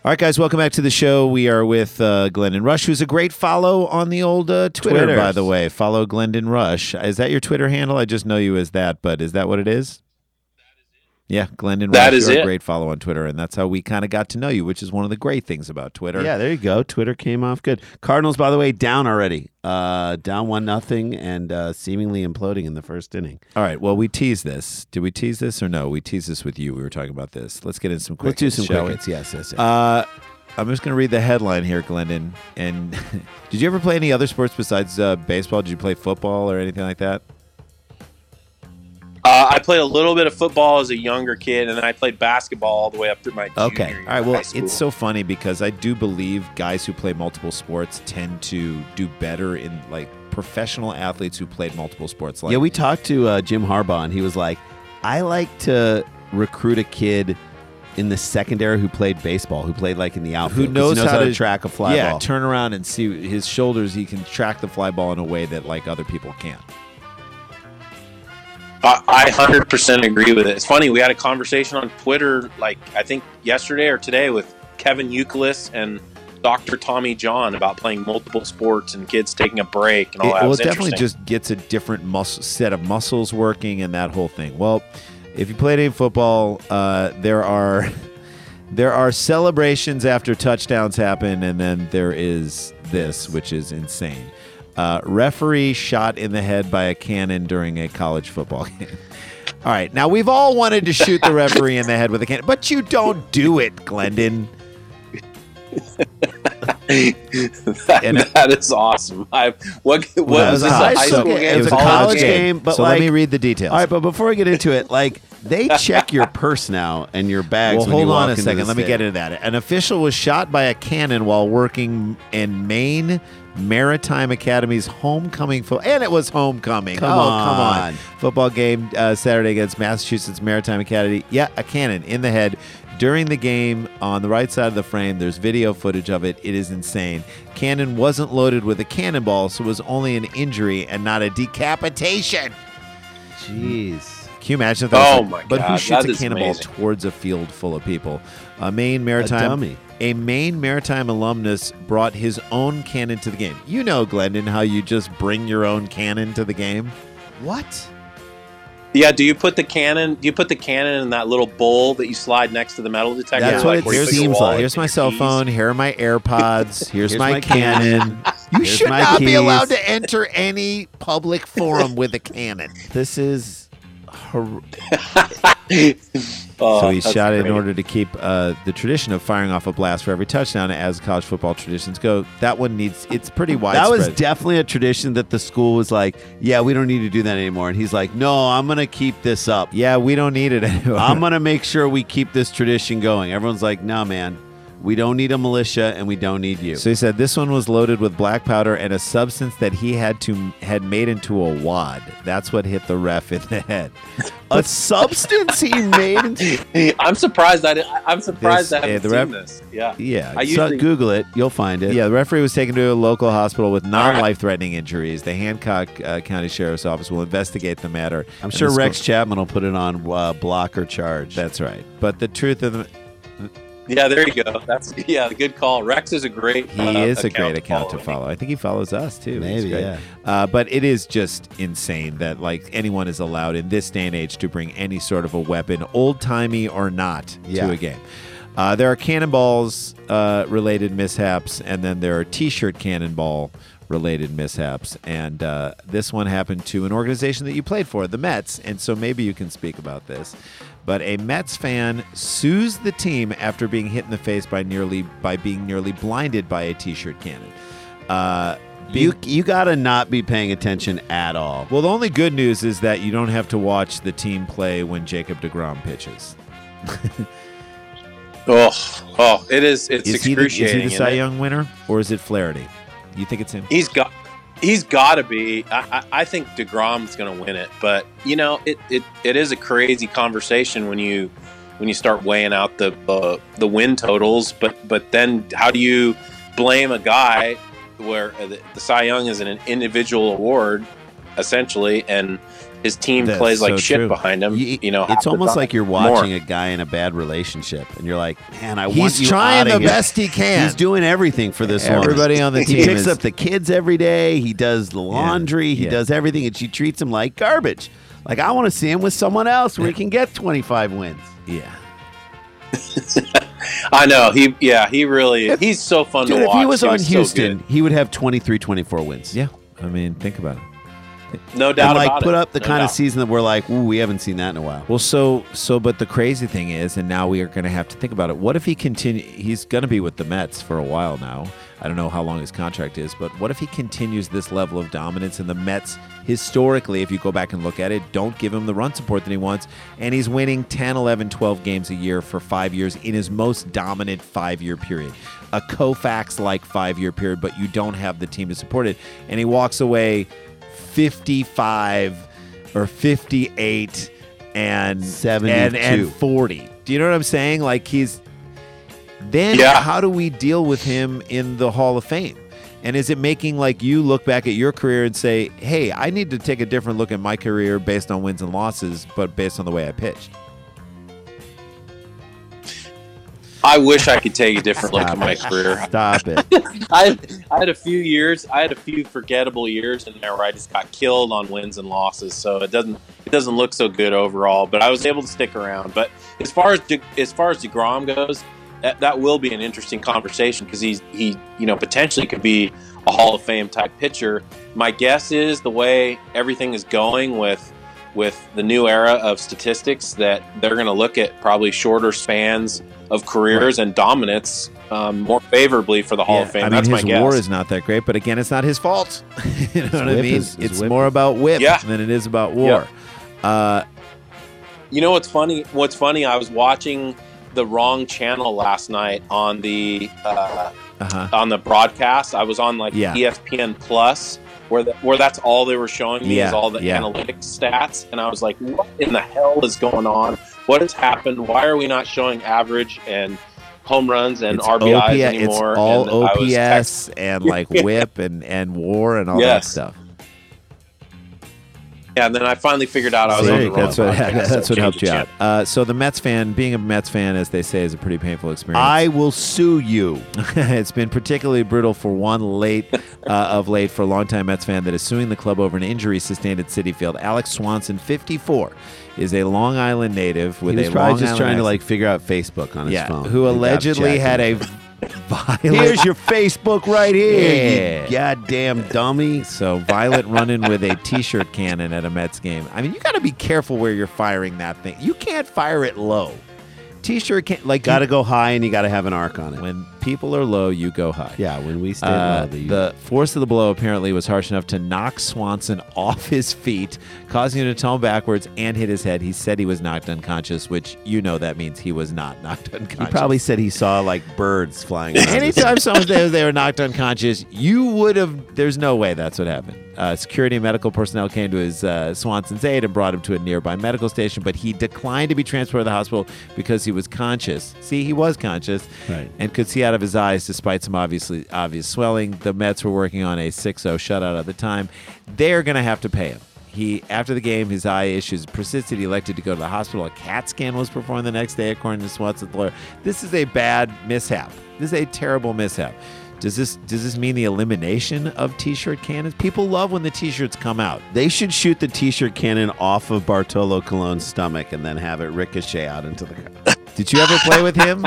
All right, guys, welcome back to the show. We are with uh, Glendon Rusch, who's a great follow on the old uh, Twitter, Twitters. By the way. Follow Glendon Rusch. Is that your Twitter handle? I just know you as that, but is that what it is? Yeah, Glendon Rusch, you're it. A great follow on Twitter, and that's how we kind of got to know you, which is one of the great things about Twitter. Yeah, there you go. Twitter came off good. Cardinals, by the way, down already. Uh, down one nothing and uh, seemingly imploding in the first inning. All right, well, we teased this. Did we tease this or no? We teased this with you. We were talking about this. Let's get in some quick Let's hits, do some quick hits. Yes, yes, yes. Uh, I'm just going to read the headline here, Glendon. And did you ever play any other sports besides uh, baseball? Did you play football or anything like that? Uh, I played a little bit of football as a younger kid, and then I played basketball all the way up through my junior okay. All right, well, it's so funny because I do believe guys who play multiple sports tend to do better in, like, professional athletes who played multiple sports. Like, yeah, we talked to uh, Jim Harbaugh, and he was like, I like to recruit a kid in the secondary who played baseball, who played, like, in the outfield. Who knows, knows how, how to, to track a fly yeah, ball. Yeah, turn around and see his shoulders. He can track the fly ball in a way that, like, other people can't. I one hundred percent agree with it. It's funny, we had a conversation on Twitter, like, I think yesterday or today with Kevin Youkilis and Doctor Tommy John about playing multiple sports and kids taking a break and all it, that. Well, it, it definitely just gets a different muscle, set of muscles working and that whole thing. Well, if you played any football, uh, there are there are celebrations after touchdowns happen, and then there is this, which is insane. Uh, referee shot in the head by a cannon during a college football game. All right. Now, we've all wanted to shoot the referee in the head with a cannon, but you don't do it, Glendon. that, and, that is awesome. I, what what well, was, was this, a high school game? It was a college game. game but so like, let me read the details. All right, but before we get into it, like They check your purse now and your bags. Well, when hold you walk on a second. Let state. me get into that. An official was shot by a cannon while working in Maine Maritime Academy's homecoming fo- and it was homecoming. Come oh, on. come on! Football game uh, Saturday against Massachusetts Maritime Academy. Yeah, a cannon in the head during the game on the right side of the frame. There's video footage of it. It is insane. Cannon wasn't loaded with a cannonball, so it was only an injury and not a decapitation. Jeez. Can you imagine if that? Oh my God! But who shoots a cannonball towards a field full of people? A Maine Maritime, a Maine Maritime alumnus brought his own cannon to the game. You know, Glendon, how you just bring your own cannon to the game? What? Yeah. Do you put the cannon? Do you put the cannon in that little bowl that you slide next to the metal detector? That's what it seems like. Here's my cell phone. Here are my AirPods. Here's my cannon. You should not be allowed to enter any public forum with a cannon. This is. Hor- oh, so he shot it in order to keep uh, the tradition of firing off a blast for every touchdown, as college football traditions go. That one needs, it's pretty widespread. That was definitely a tradition that the school was like, yeah, we don't need to do that anymore. And he's like, no, I'm going to keep this up. Yeah, we don't need it anymore. I'm going to make sure we keep this tradition going. Everyone's like, nah, man. We don't need a militia, and we don't need you. So he said this one was loaded with black powder and a substance that he had to had made into a wad. That's what hit the ref in the head. A substance he made. Into- I'm surprised. I didn't, I'm surprised this, I haven't uh, the ref- seen this. Yeah, yeah. I usually- so Google it. You'll find it. Yeah. The referee was taken to a local hospital with non-life-threatening injuries. The Hancock uh, County Sheriff's Office will investigate the matter. I'm sure Rex school- Chapman will put it on uh, block or charge. That's right. But the truth of the. Yeah, there you go. That's yeah, good call. Rex is a great. He uh, is a great account to follow. I think he follows us too. Maybe, yeah. Uh, but it is just insane that like anyone is allowed in this day and age to bring any sort of a weapon, old timey or not, yeah. to a game. Uh, there are cannonballs uh, related mishaps, and then there are T-shirt cannonball related mishaps. And uh, this one happened to an organization that you played for, the Mets. And so maybe you can speak about this. But a Mets fan sues the team after being hit in the face by nearly by being nearly blinded by a T-shirt cannon. Uh, being, you you gotta not be paying attention at all. Well, the only good news is that you don't have to watch the team play when Jacob deGrom pitches. oh, oh, it is it's is excruciating. He the, is he the Cy Young winner or is it Flaherty? You think it's him? He's got he's got to be. I, I, I think DeGrom's going to win it, but you know, it, it, it is a crazy conversation when you when you start weighing out the uh, the win totals. But but then how do you blame a guy where the, the Cy Young is an individual award essentially, and his team That's plays so like shit true. behind him. You, you know, it's almost like you're watching more. a guy in a bad relationship, and you're like, "Man, I He's want you out of here." He's trying the best he can. He's doing everything for this one. Everybody on the team. He picks is... up the kids every day. He does the laundry. Yeah. He yeah. does everything, and she treats him like garbage. Like I want to see him with someone else where he can get twenty-five wins. Yeah. I know. He yeah. He really. If, he's so fun dude, to watch. If he was he on was Houston, so he would have twenty-three, twenty-four wins. Yeah. I mean, think about it. No doubt like, about it. Like, put up the no kind doubt. of season that we're like, ooh, we haven't seen that in a while. Well, so, so, but the crazy thing is, and now we are going to have to think about it. What if he continue? He's going to be with the Mets for a while now. I don't know how long his contract is, but what if he continues this level of dominance and the Mets, historically, if you go back and look at it, don't give him the run support that he wants, and he's winning ten, eleven, twelve games a year for five years in his most dominant five-year period. A Koufax-like five-year period, but you don't have the team to support it, and he walks away fifty-five or fifty-eight and seventy-two and, and forty. Do you know what I'm saying? Like he's then yeah. how do we deal with him in the Hall of Fame? And is it making like you look back at your career and say, hey, I need to take a different look at my career based on wins and losses, but based on the way I pitched? I wish I could take a different look at my career. Stop it. I, I had a few years. I had a few forgettable years in there where I just got killed on wins and losses. So it doesn't it doesn't look so good overall. But I was able to stick around. But as far as De, as far as DeGrom goes, that, that will be an interesting conversation because he's he you know potentially could be a Hall of Fame type pitcher. My guess is the way everything is going with. with the new era of statistics that they're going to look at probably shorter spans of careers and dominance um, more favorably for the Hall yeah, of Fame. I mean, That's his my guess. war is not that great, but again, it's not his fault. you know his what I mean? Is, it's more is. about whip yeah. than it is about war. Yeah. Uh, You know what's funny? What's funny? I was watching the wrong channel last night on the uh, uh-huh. on the broadcast. I was on like yeah. E S P N Plus, where the, where that's all they were showing me yeah. is all the yeah. analytics stats, and I was like, "What in the hell is going on? What has happened? Why are we not showing average and home runs and it's R B Is O P S, anymore?" It's all and O P S text- and like WHIP and and WAR and all yes. that stuff. Yeah, and then I finally figured out I was See, on the wrong That's what, that, that's what helped you out. Uh, so the Mets fan, being a Mets fan, as they say, is a pretty painful experience. I will sue you. It's been particularly brutal for one late uh, of late for a longtime Mets fan that is suing the club over an injury sustained at Citi Field. Alex Swanson, fifty-four, is a Long Island native with a Long Island. He was probably just Island trying accent. to like figure out Facebook on his yeah, phone. Who allegedly had a... Violent. Here's your Facebook right here, yeah. you goddamn dummy. So Violet running with a T-shirt cannon at a Mets game. I mean, you got to be careful where you're firing that thing. You can't fire it low. T-shirt can't like got to go high, and you got to have an arc on it. When people are low, you go high. Yeah, when we stay uh, low. You... The force of the blow apparently was harsh enough to knock Swanson off his feet, causing him to tumble backwards and hit his head. He said he was knocked unconscious, which you know that means he was not knocked unconscious. He probably said he saw like birds flying around. Anytime someone says they were knocked unconscious, you would have, there's no way that's what happened. Uh, security and medical personnel came to his uh, Swanson's aid and brought him to a nearby medical station, but he declined to be transported to the hospital because he was conscious. See, he was conscious right. and could see out of his eyes despite some obviously obvious swelling. The Mets were working on a six oh shutout at the time. They're going to have to pay him. He, after the game, his eye issues persisted. He elected to go to the hospital. A C A T scan was performed the next day, according to Swanson's lawyer. This is a bad mishap. This is a terrible mishap. Does this does this mean the elimination of T-shirt cannons? People love when the T-shirts come out. They should shoot the T-shirt cannon off of Bartolo Colon's stomach and then have it ricochet out into the crowd. Did you ever play with him?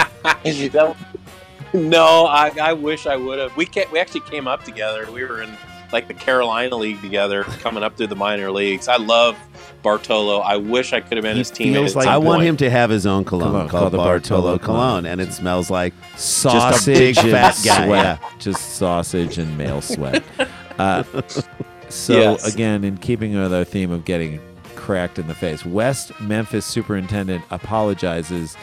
No, I, I wish I would have. We can't, we actually came up together. We were in like the Carolina League together, coming up through the minor leagues. I love Bartolo. I wish I could have been he his teammate. Like, I want point. him to have his own cologne, cologne called, called the Bartolo, Bartolo cologne, and it smells like sausage, just a big fat guy. Sweat. Yeah. Just sausage and male sweat. Uh, so yes. Again, in keeping with our theme of getting cracked in the face, West Memphis superintendent apologizes.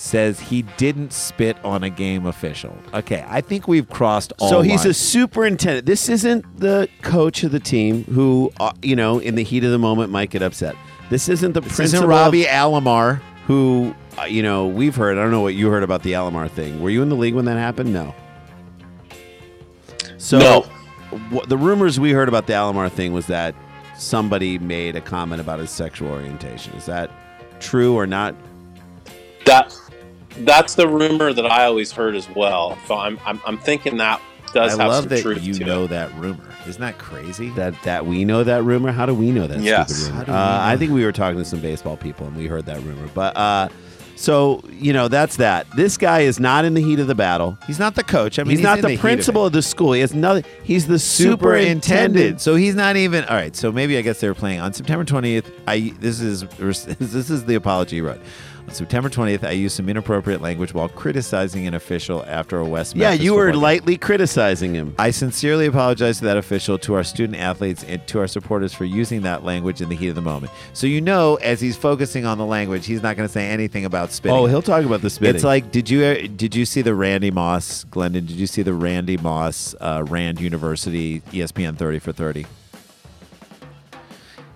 Says he didn't spit on a game official. Okay, I think we've crossed all So he's lines. A superintendent. This isn't the coach of the team who, uh, you know, in the heat of the moment might get upset. This isn't the this principal. Isn't Robbie Alomar, who, uh, you know, we've heard. I don't know what you heard about the Alomar thing. Were you in the league when that happened? No. So no. W- the rumors we heard about the Alomar thing was that somebody made a comment about his sexual orientation. Is that true or not? That That's the rumor that I always heard as well. So I'm I'm, I'm thinking that does I have some that truth to it. I love that you know that rumor. Isn't that crazy? That that we know that rumor? How do we know that yes. stupid rumor? How do we know uh, that? I think we were talking to some baseball people and we heard that rumor. But uh, so, you know, that's that. This guy is not in the heat of the battle. He's not the coach. I mean, he's, he's not the, the principal of, of the school. He has nothing. He's the superintendent. superintendent. So he's not even. All right. So maybe I guess they were playing on September twentieth. I this is this is the apology he wrote. On September twentieth, I used some inappropriate language while criticizing an official after a West Memphis. Yeah, you were lightly criticizing him. I sincerely apologize to that official, to our student athletes, and to our supporters for using that language in the heat of the moment. So you know, as he's focusing on the language, he's not going to say anything about spitting. Oh, he'll talk about the spitting. It's like, did you did you see the Randy Moss, Glendon? Did you see the Randy Moss, uh, Rand University, E S P N thirty for thirty?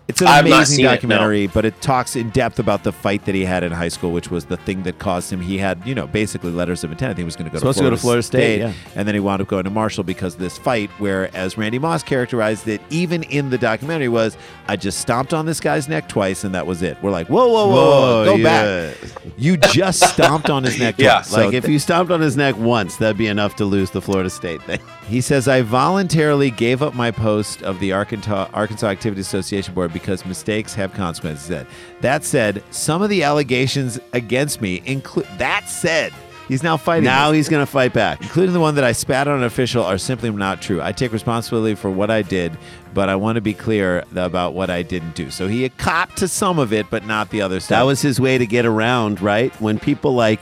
It's an amazing documentary, it, no. but it talks in depth about the fight that he had in high school, which was the thing that caused him. He had, you know, basically letters of intent. He was going to go Supposed to Florida, to go to Florida State, State yeah. and then he wound up going to Marshall because of this fight, where, as Randy Moss characterized it, even in the documentary, was, I just stomped on this guy's neck twice, and that was it. We're like, whoa, whoa, whoa, whoa, whoa go yeah. back. You just stomped on his neck yeah, twice. Like, so if th- you stomped on his neck once, that'd be enough to lose the Florida State thing. He says, I voluntarily gave up my post of the Arkansas, Arkansas Activity Association Board because mistakes have consequences. That, that said, some of the allegations against me include... That said, he's now fighting. Now me. He's going to fight back. Including the one that I spat on an official are simply not true. I take responsibility for what I did, but I want to be clear about what I didn't do. So he copped to some of it, but not the other stuff. That was his way to get around, right? When people, like...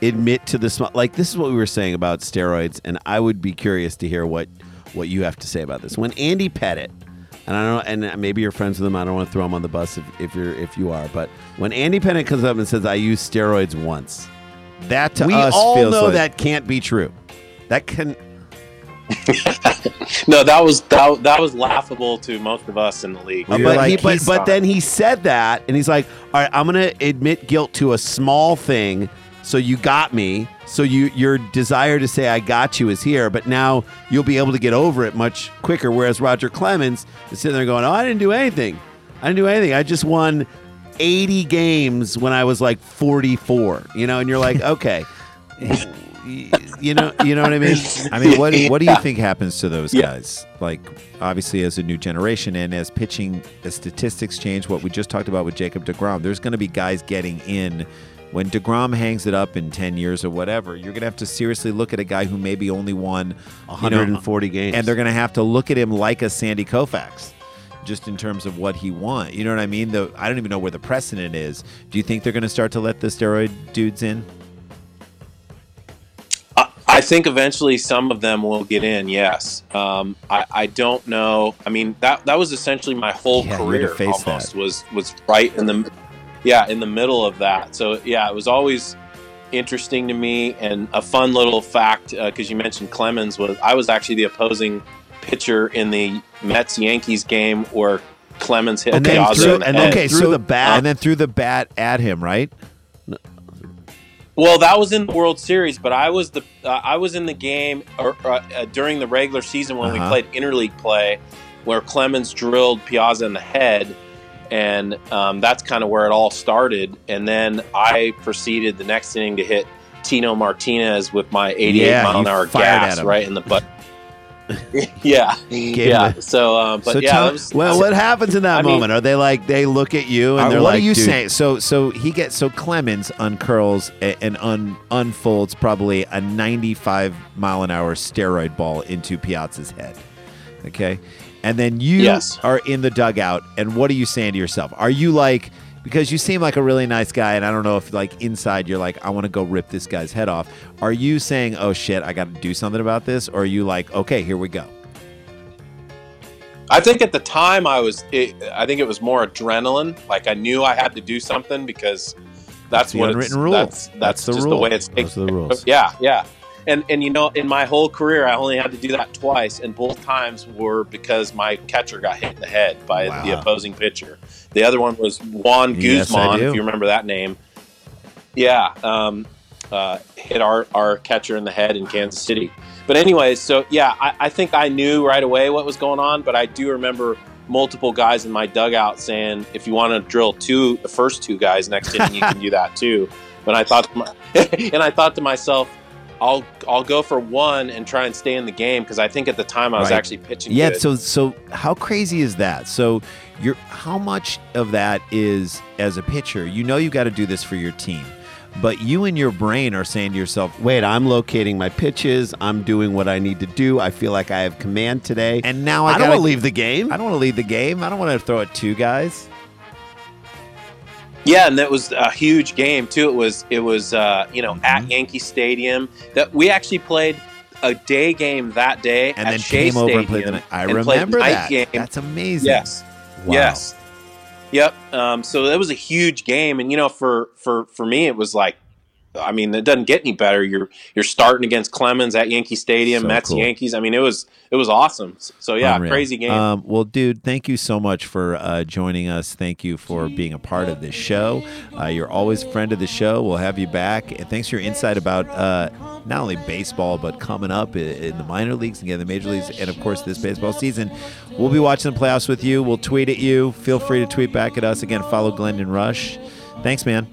admit to the small, like this is what we were saying about steroids, and I would be curious to hear what, what you have to say about this. When Andy Pettit And I don't know, and maybe you're friends with him. I don't want to throw him on the bus if, if you're if you are. But when Andy Pennant comes up and says, "I used steroids once," that to we us all feels know like, that can't be true. That can. No, that was that, that was laughable to most of us in the league. But, like, he, but, but then he said that, and he's like, "All right, I'm going to admit guilt to a small thing. So you got me. So you your desire to say I got you is here, but now you'll be able to get over it much quicker." Whereas Roger Clemens is sitting there going, "Oh, I didn't do anything. I didn't do anything. I just won eighty games when I was like forty-four." You know, and you're like, okay. You know, you know what I mean? I mean, what what do you think happens to those yeah. guys? Like, obviously, as a new generation and as pitching, the statistics change, what we just talked about with Jacob deGrom, there's going to be guys getting in. When deGrom hangs it up in ten years or whatever, you're going to have to seriously look at a guy who maybe only won one hundred forty you know, games. And they're going to have to look at him like a Sandy Koufax, just in terms of what he won. You know what I mean? The, I don't even know where the precedent is. Do you think they're going to start to let the steroid dudes in? I think eventually some of them will get in, yes. Um, I, I don't know. I mean, that that was essentially my whole yeah, career almost that. was was right in the yeah, in the middle of that. So, yeah, it was always interesting to me, and a fun little fact, because uh, you mentioned Clemens, was I was actually the opposing pitcher in the Mets-Yankees game where Clemens hit Piazza. And then threw the bat. And then threw the bat at him, right? Well, that was in the World Series, but I was the uh, I was in the game or, uh, during the regular season when uh-huh. we played interleague play, where Clemens drilled Piazza in the head, and um, that's kind of where it all started. And then I proceeded the next inning to hit Tino Martinez with my eighty-eight yeah, mile an hour gas right in the butt. yeah, Gave yeah. The... So, uh, but so yeah. Tell, was, well, what happens in that I moment? Mean, Are they like they look at you and uh, they're what like, "What are you Dude. saying?" So, so he gets so Clemens uncurls and un, unfolds probably a ninety-five mile an hour steroid ball into Piazza's head. Okay, and then you yes. are in the dugout, and what are you saying to yourself? Are you like, because you seem like a really nice guy, and I don't know if like inside you're like, I want to go rip this guy's head off. Are you saying, "Oh shit, I got to do something about this"? Or are you like, "Okay, here we go"? I think at the time I was, it, I think it was more adrenaline. Like I knew I had to do something because that's, that's what it's, rule. That's, that's, that's the just rule. the way it's Those are the rules. Yeah, yeah. And, and you know, in my whole career, I only had to do that twice, and both times were because my catcher got hit in the head by wow. the opposing pitcher. The other one was Juan yes, Guzman, if you remember that name. Yeah, um, uh, hit our, our catcher in the head in Kansas City. But anyway, so yeah, I, I think I knew right away what was going on, but I do remember multiple guys in my dugout saying, "If you want to drill two, the first two guys next inning, you can do that too." But I thought, to my, and I thought to myself, I'll I'll go for one and try and stay in the game, because I think at the time I was right. actually pitching. Yeah. Good. So so how crazy is that? So you're how much of that is as a pitcher? You know you got to do this for your team, but you and your brain are saying to yourself, "Wait, I'm locating my pitches. I'm doing what I need to do. I feel like I have command today. And now I, I don't want to leave the game. I don't want to leave the game. I don't want to throw at two guys." Yeah, and that was a huge game too. It was it was uh, you know, at Yankee Stadium. That we actually played a day game that day, and at then Shea came over Stadium and played the night. I remember that. Game. That's amazing. Yes, wow. yes, yep. Um, so that was a huge game, and you know, for for for me, it was like, I mean, it doesn't get any better. You're you're starting against Clemens at Yankee Stadium, so Mets cool. Yankees. I mean, it was it was awesome. So yeah, Unreal. crazy game. Um, well, dude, thank you so much for uh, joining us. Thank you for being a part of this show. Uh, you're always a friend of the show. We'll have you back. And thanks for your insight about uh, not only baseball but coming up in the minor leagues and getting the major leagues, and of course this baseball season. We'll be watching the playoffs with you. We'll tweet at you. Feel free to tweet back at us. Again, follow Glendon Rusch. Thanks, man.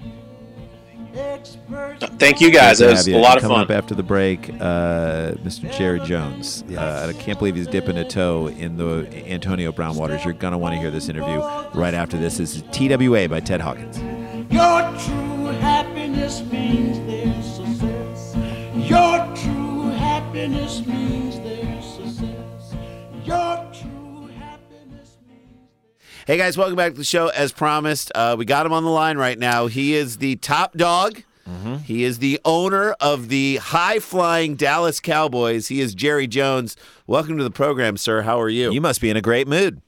Thank you guys. It was a lot of fun. Coming up after the break, uh, Mister Jerry Jones. Yes. Uh, I can't believe he's dipping a toe in the Antonio Brown waters. You're going to want to hear this interview right after this. This is T W A by Ted Hawkins. Your true happiness means their success. Your true happiness means their success. Your true happiness means their... Hey, guys, welcome back to the show. As promised, uh, we got him on the line right now. He is the top dog. Mm-hmm. He is the owner of the high-flying Dallas Cowboys. He is Jerry Jones. Welcome to the program, sir. How are you? You must be in a great mood.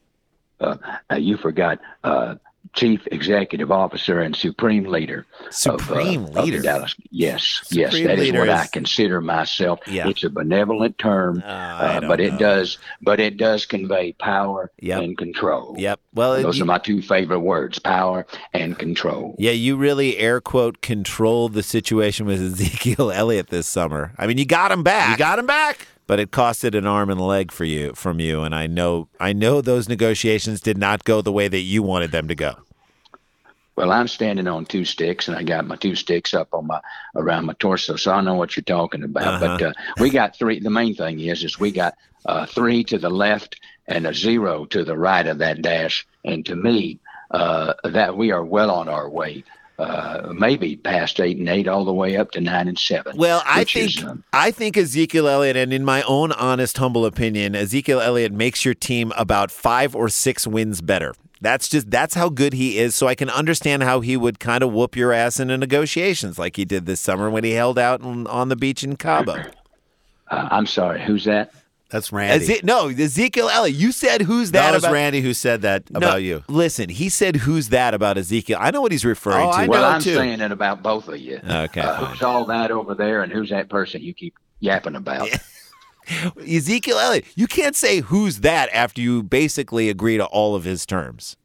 uh, you forgot uh, Chief Executive Officer and Supreme Leader. Supreme of, uh, Leader. Of Dallas. Yes, Supreme yes, that is what is... I consider myself. Yeah. It's a benevolent term, uh, uh, but know. it does, but it does convey power yep. and control. Yep. Well, those you... are my two favorite words: power and control. Yeah, you really air quote controlled the situation with Ezekiel Elliott this summer. I mean, you got him back. You got him back. But it costed an arm and a leg for you, from you, and I know I know those negotiations did not go the way that you wanted them to go. Well, I'm standing on two sticks, and I got my two sticks up on my around my torso, so I know what you're talking about. Uh-huh. But uh, we got three. The main thing is, is we got uh, three to the left and a zero to the right of that dash, and to me, uh, that we are well on our way. Uh, maybe past eight and eight, all the way up to nine and seven. Well, I think is, um, I think Ezekiel Elliott, and in my own honest, humble opinion, Ezekiel Elliott makes your team about five or six wins better. That's just that's how good he is. So I can understand how he would kind of whoop your ass in the negotiations, like he did this summer when he held out on, on the beach in Cabo. Uh, I'm sorry, who's that? That's Randy. Eze- no, Ezekiel Elliott. You said who's that, that was about- Randy who said that no, about you. Listen, he said who's that about Ezekiel. I know what he's referring oh, to. I well, I'm too. saying it about both of you. Okay. Uh, who's all that over there and who's that person you keep yapping about? Yeah. Ezekiel Elliott. You can't say who's that after you basically agree to all of his terms.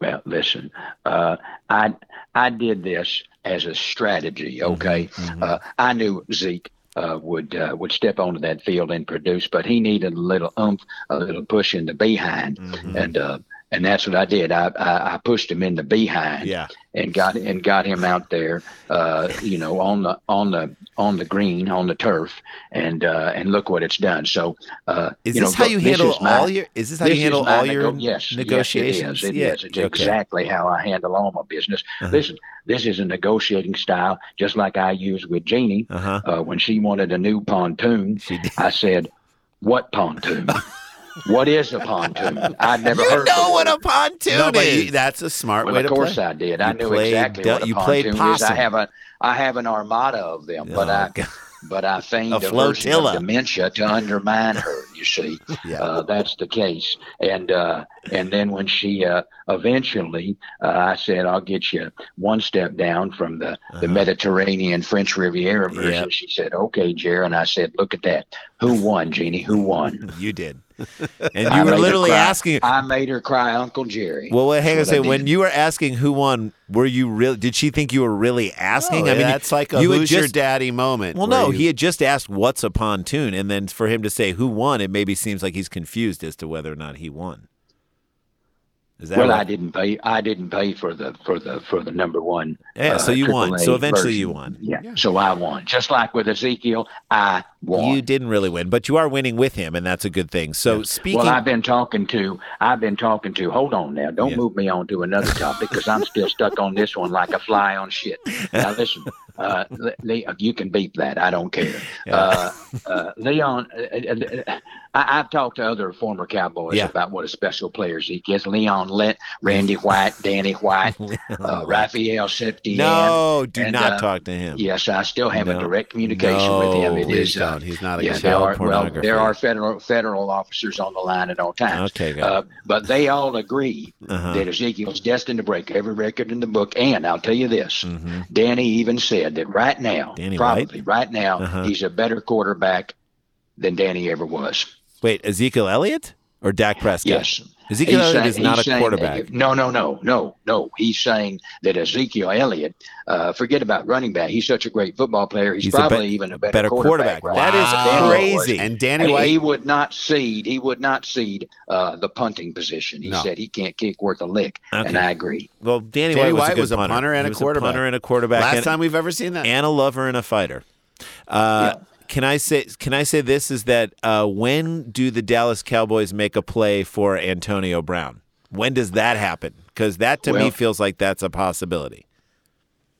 Well, listen, uh, I, I did this as a strategy, okay? Mm-hmm. Uh, I knew Zeke. Uh, would uh, would step onto that field and produce, but he needed a little oomph, a little push in the behind, mm-hmm. and uh, and that's what I did. I, I I pushed him in the behind, yeah. and got and got him out there, uh, you know, on the on the on the green, on the turf, and uh, and look what it's done. So, uh, is you this know, how you this handle my, all your? Is this how this you handle all nego- your yes, negotiations? Yes, it is. It yeah. is. It's okay. exactly how I handle all my business. Uh-huh. Listen. This is a negotiating style, just like I used with Jeannie. Uh-huh. Uh, when she wanted a new pontoon, I said, what pontoon? What is a pontoon? I'd never you heard of it. You know what a pontoon no, is. You, that's a smart well, way to play. Of course I did. You I knew played, exactly du- what a you pontoon played is. I have, a, I have an armada of them, oh, but I... God. But I feigned a, a version of dementia to undermine her, you see. yeah. uh, that's the case. And uh, and then when she uh, eventually, uh, I said, I'll get you one step down from the, uh-huh. the Mediterranean French Riviera version. Yep. She said, okay, Jer. And I said, look at that. Who won, Jeannie? Who won? You did. And you were literally asking. I made her cry, Uncle Jerry. Well, wait, hang on a second. When you were asking who won, were you really? Did she think you were really asking? No, I mean, that's like a you lose just, your daddy moment. Well, no, you... he had just asked what's a pontoon, and then for him to say who won, it maybe seems like he's confused as to whether or not he won. Is that well, right? I didn't pay. I didn't pay for the for the for the number one. Yeah, uh, so you won. So eventually version. you won. Yeah. yeah. So I won. Just like with Ezekiel, I won. You didn't really win, but you are winning with him, and that's a good thing. So yeah. speaking. Well, I've been talking to. I've been talking to. Hold on now. Don't yeah. move me on to another topic because I'm still stuck on this one like a fly on shit. Now listen, uh, Le- Le- you can beep that. I don't care. Yeah. Uh, uh, Leon, uh, uh, I- I've talked to other former Cowboys yeah. about what a special player Zeke is. Leon. Let Randy White, Danny White, uh, Raphael Septien. No, do and, not uh, talk to him. Yes, I still have no. a direct communication no, with him. It is, uh, he's not a yeah, child there are, well, there are federal federal officers on the line at all times. Okay, uh, but they all agree uh-huh. that Ezekiel's destined to break every record in the book. And I'll tell you this, mm-hmm. Danny even said that right now, Danny probably White? right now, uh-huh. he's a better quarterback than Danny ever was. Wait, Ezekiel Elliott? Or Dak Prescott? Yes. Ezekiel Elliott is not a quarterback. No, no, no, no, no. He's saying that Ezekiel Elliott, uh, forget about running back. He's such a great football player. He's, he's probably a be- even a better, better quarterback. quarterback. Right? That is crazy. And Danny White. He would not cede. He would not cede uh, the punting position. He no. said he can't kick worth a lick, okay. and I agree. Well, Danny, Danny White was, was a punter, punter and a quarterback. A punter and a quarterback. Last and, time we've ever seen that. And a lover and a fighter. Uh, yeah. Can I say Can I say this is that uh, when do the Dallas Cowboys make a play for Antonio Brown? When does that happen? Because that to well, me feels like that's a possibility.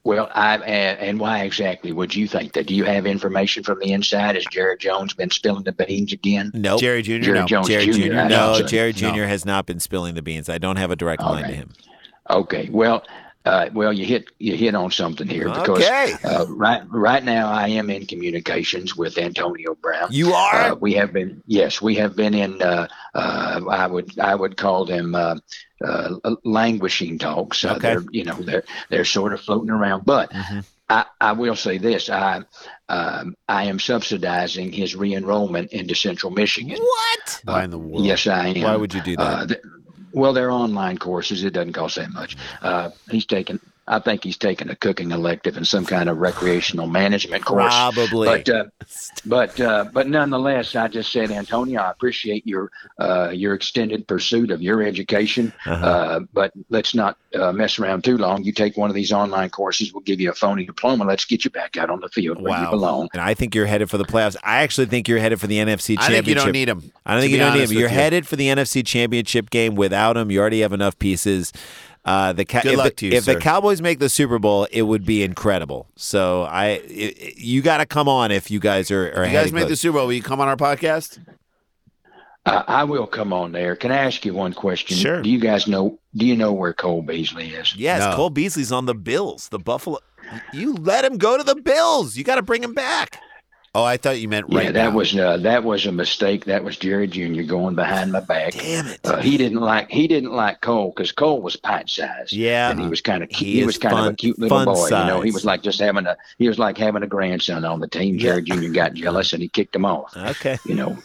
Well, I and why exactly would you think that? Do you have information from the inside? Has Jerry Jones been spilling the beans again? Nope. Jerry Junior Jerry no. Jones Jerry Junior Junior No, Jerry Junior No. has not been spilling the beans. I don't have a direct All line right. to him. Okay, well... Uh, well, you hit you hit on something here because okay. uh, right right now I am in communications with Antonio Brown. You are? Uh, we have been yes, we have been in. Uh, uh, I would I would call them uh, uh, languishing talks. Uh, okay. They're, you know, they're they're sort of floating around, but. Mm-hmm. I, I will say this. I um, I am subsidizing his re-enrollment into Central Michigan. What? Why in the world? Yes, I am. Why would you do that? Uh, th- well, they're online courses. It doesn't cost that much. Uh, he's taking. I think he's taking a cooking elective and some kind of recreational management course. Probably. But uh, but uh, but nonetheless, I just said, Antonio, I appreciate your uh, your extended pursuit of your education. Uh-huh. Uh, but let's not uh, mess around too long. You take one of these online courses, we'll give you a phony diploma. Let's get you back out on the field where wow. you belong. And I think you're headed for the playoffs. I actually think you're headed for the N F C Championship. I think you don't need him. I don't think you don't need him. You're you. headed for the N F C Championship game without him. You already have enough pieces. Uh, the Ca- Good luck if, to you, if the Cowboys make the Super Bowl, it would be incredible. So I, it, you got to come on if you guys are. are you guys make close. the Super Bowl? Will you come on our podcast? Uh, I will come on there. Can I ask you one question? Sure. Do you guys know? Do you know where Cole Beasley is? Yes, no. Cole Beasley's on the Bills. The Buffalo. You let him go to the Bills. You got to bring him back. Oh, I thought you meant right yeah, that now. was uh, that was a mistake. That was Jerry Junior going behind my back. Damn it! Uh, he didn't like he didn't like Cole because Cole was pint sized. Yeah, and he was kind of cute. He, he was kind fun, of a cute little boy. Size. You know, he was like just having a he was like having a grandson on the team. Jerry yeah. Junior got jealous and he kicked him off. Okay, you know,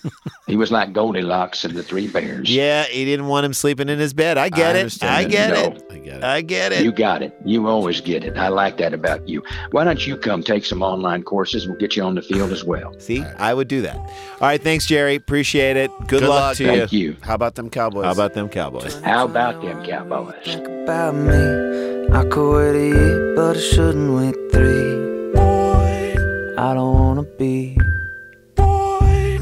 he was like Goldilocks and the Three Bears. Yeah, he didn't want him sleeping in his bed. I get I it. I get you know, it. I get it. I get it. You got it. You always get it. I like that about you. Why don't you come take some online courses? We'll get you on the field as well. See, right. I would do that. All right, thanks, Jerry. Appreciate it. Good, Good luck, luck to thank you. you. How about them Cowboys? How about them Cowboys? How about them Cowboys? Think about me. I could eat, but I shouldn't wait three. Boy, I don't wanna be. Boy,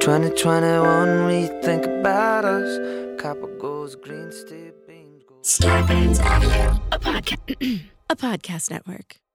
twenty twenty-one, we think about us. Copper goes green, steel beams. Star Bands Audio, a podcast, a podcast network.